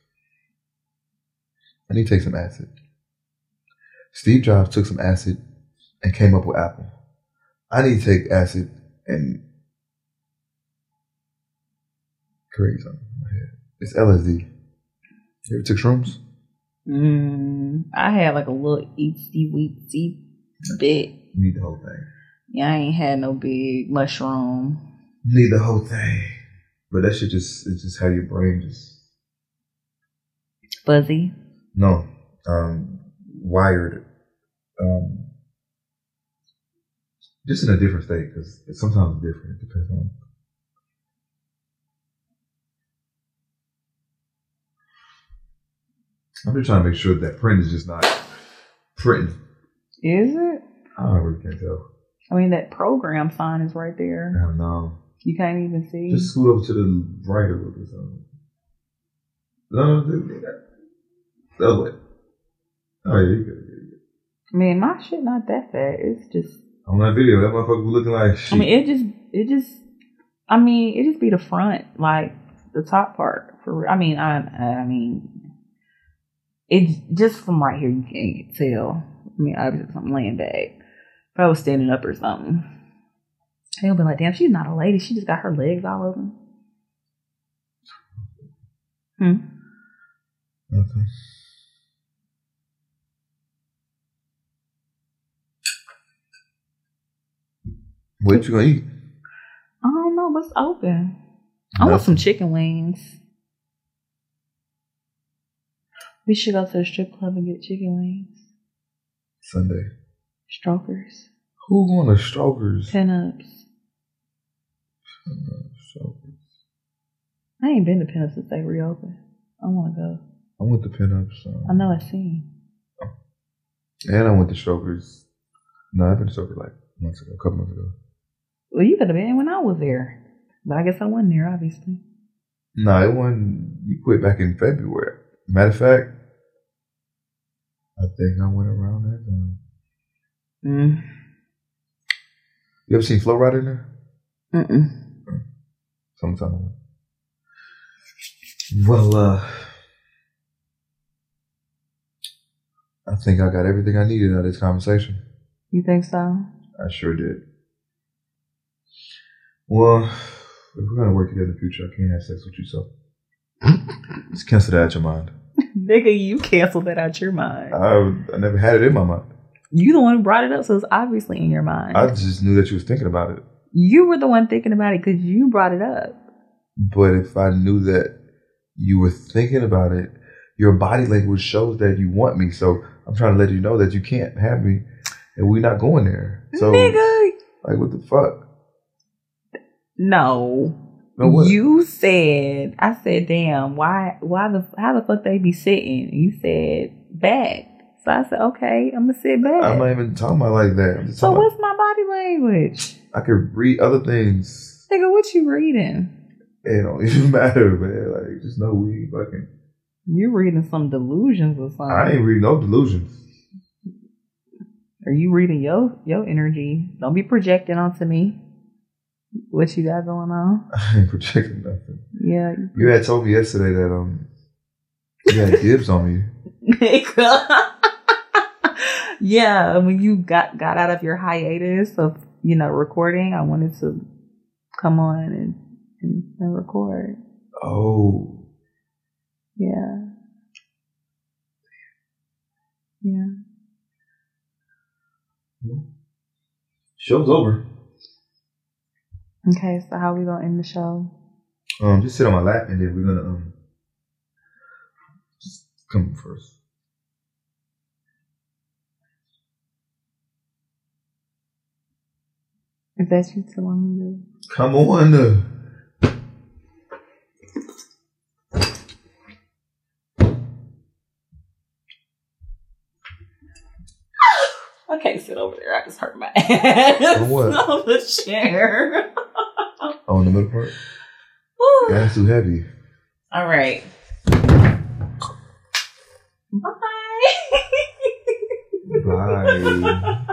I need to take some acid. Steve Jobs took some acid and came up with Apple. I need to take acid and create something in my head. It's L S D. You ever took shrooms? Mm, I had like a little eatsy weetsy bit. You need the whole thing. Yeah, I ain't had no big mushroom. You need the whole thing. But that shit just, it's just how your brain just... Fuzzy? No. Um, wired. Um, just in a different state, because it's sometimes different. It depends on... I'm just trying to make sure that print is just not printing. Is it? I don't really can't tell. I mean, that program sign is right there. I don't know. You can't even see. Just scoot up to the right a little bit. No, the other way. Oh, yeah, you good. I mean, my shit not that bad. It's just... On that video, that motherfucker was looking like shit. I mean, it just... It just... I mean, it just be the front. Like, the top part. For I mean, I, I mean... It's just from right here, you can't tell. I mean, obviously, I'm laying back. If I was standing up or something, they'll be like, damn, she's not a lady. She just got her legs all over. Hmm. Okay. What you gonna eat? I don't know what's open. Nothing. I want some chicken wings. We should go to the strip club and get chicken wings. Sunday. Strokers. Who going to Strokers? Pin-ups. Strokers. I ain't been to Pin-ups since they reopened. I want to go. I went to Pin-ups. Um, I know I seen. And I went to Strokers. No, I've been to Strokers like months ago, a couple months ago. Well, you could have been when I was there. But I guess I wasn't there, obviously. No, nah, it wasn't. You quit back in February. Matter of fact, I think I went around that time. Mm. You ever seen Flo Rida in there? Mm-mm. Sometime. Well, uh, I think I got everything I needed out of this conversation. You think so? I sure did. Well, if we're going to work together in the future, I can't have sex with you, so just cancel that out your mind. Nigga, you canceled that out your mind. I, I never had it in my mind. You the one who brought it up, so it's obviously in your mind. I just knew that you was thinking about it. You were the one thinking about it because you brought it up. But if I knew that you were thinking about it, your body language shows that you want me. So I'm trying to let you know that you can't have me, and we're not going there. So, nigga, like, what the fuck? No. No, you said, I said, damn, why, why the, how the fuck they be sitting? And you said, back. So I said, okay, I'm gonna sit back. I'm not even talking about like that. So what's about, my body language? I could read other things. Nigga, what you reading? It don't even matter, man. Like, just know we fucking. You're reading some delusions or something. I ain't reading no delusions. Are you reading your, your energy? Don't be projecting onto me. What you got going on? I ain't projecting nothing. Yeah. You, you had told me yesterday that um you had dibs on me. Yeah, when you got, got out of your hiatus of, you know, recording, I wanted to come on and, and, and record. Oh. Yeah. Yeah. Show's over. Okay, so how are we gonna end the show? Um, just sit on my lap and then we're gonna um just come first. Is that you telling me to? Come on. Uh. I can't sit over there. I just hurt my ass on oh, the chair. Oh, in the middle part? That's too heavy. All right. Bye. Bye.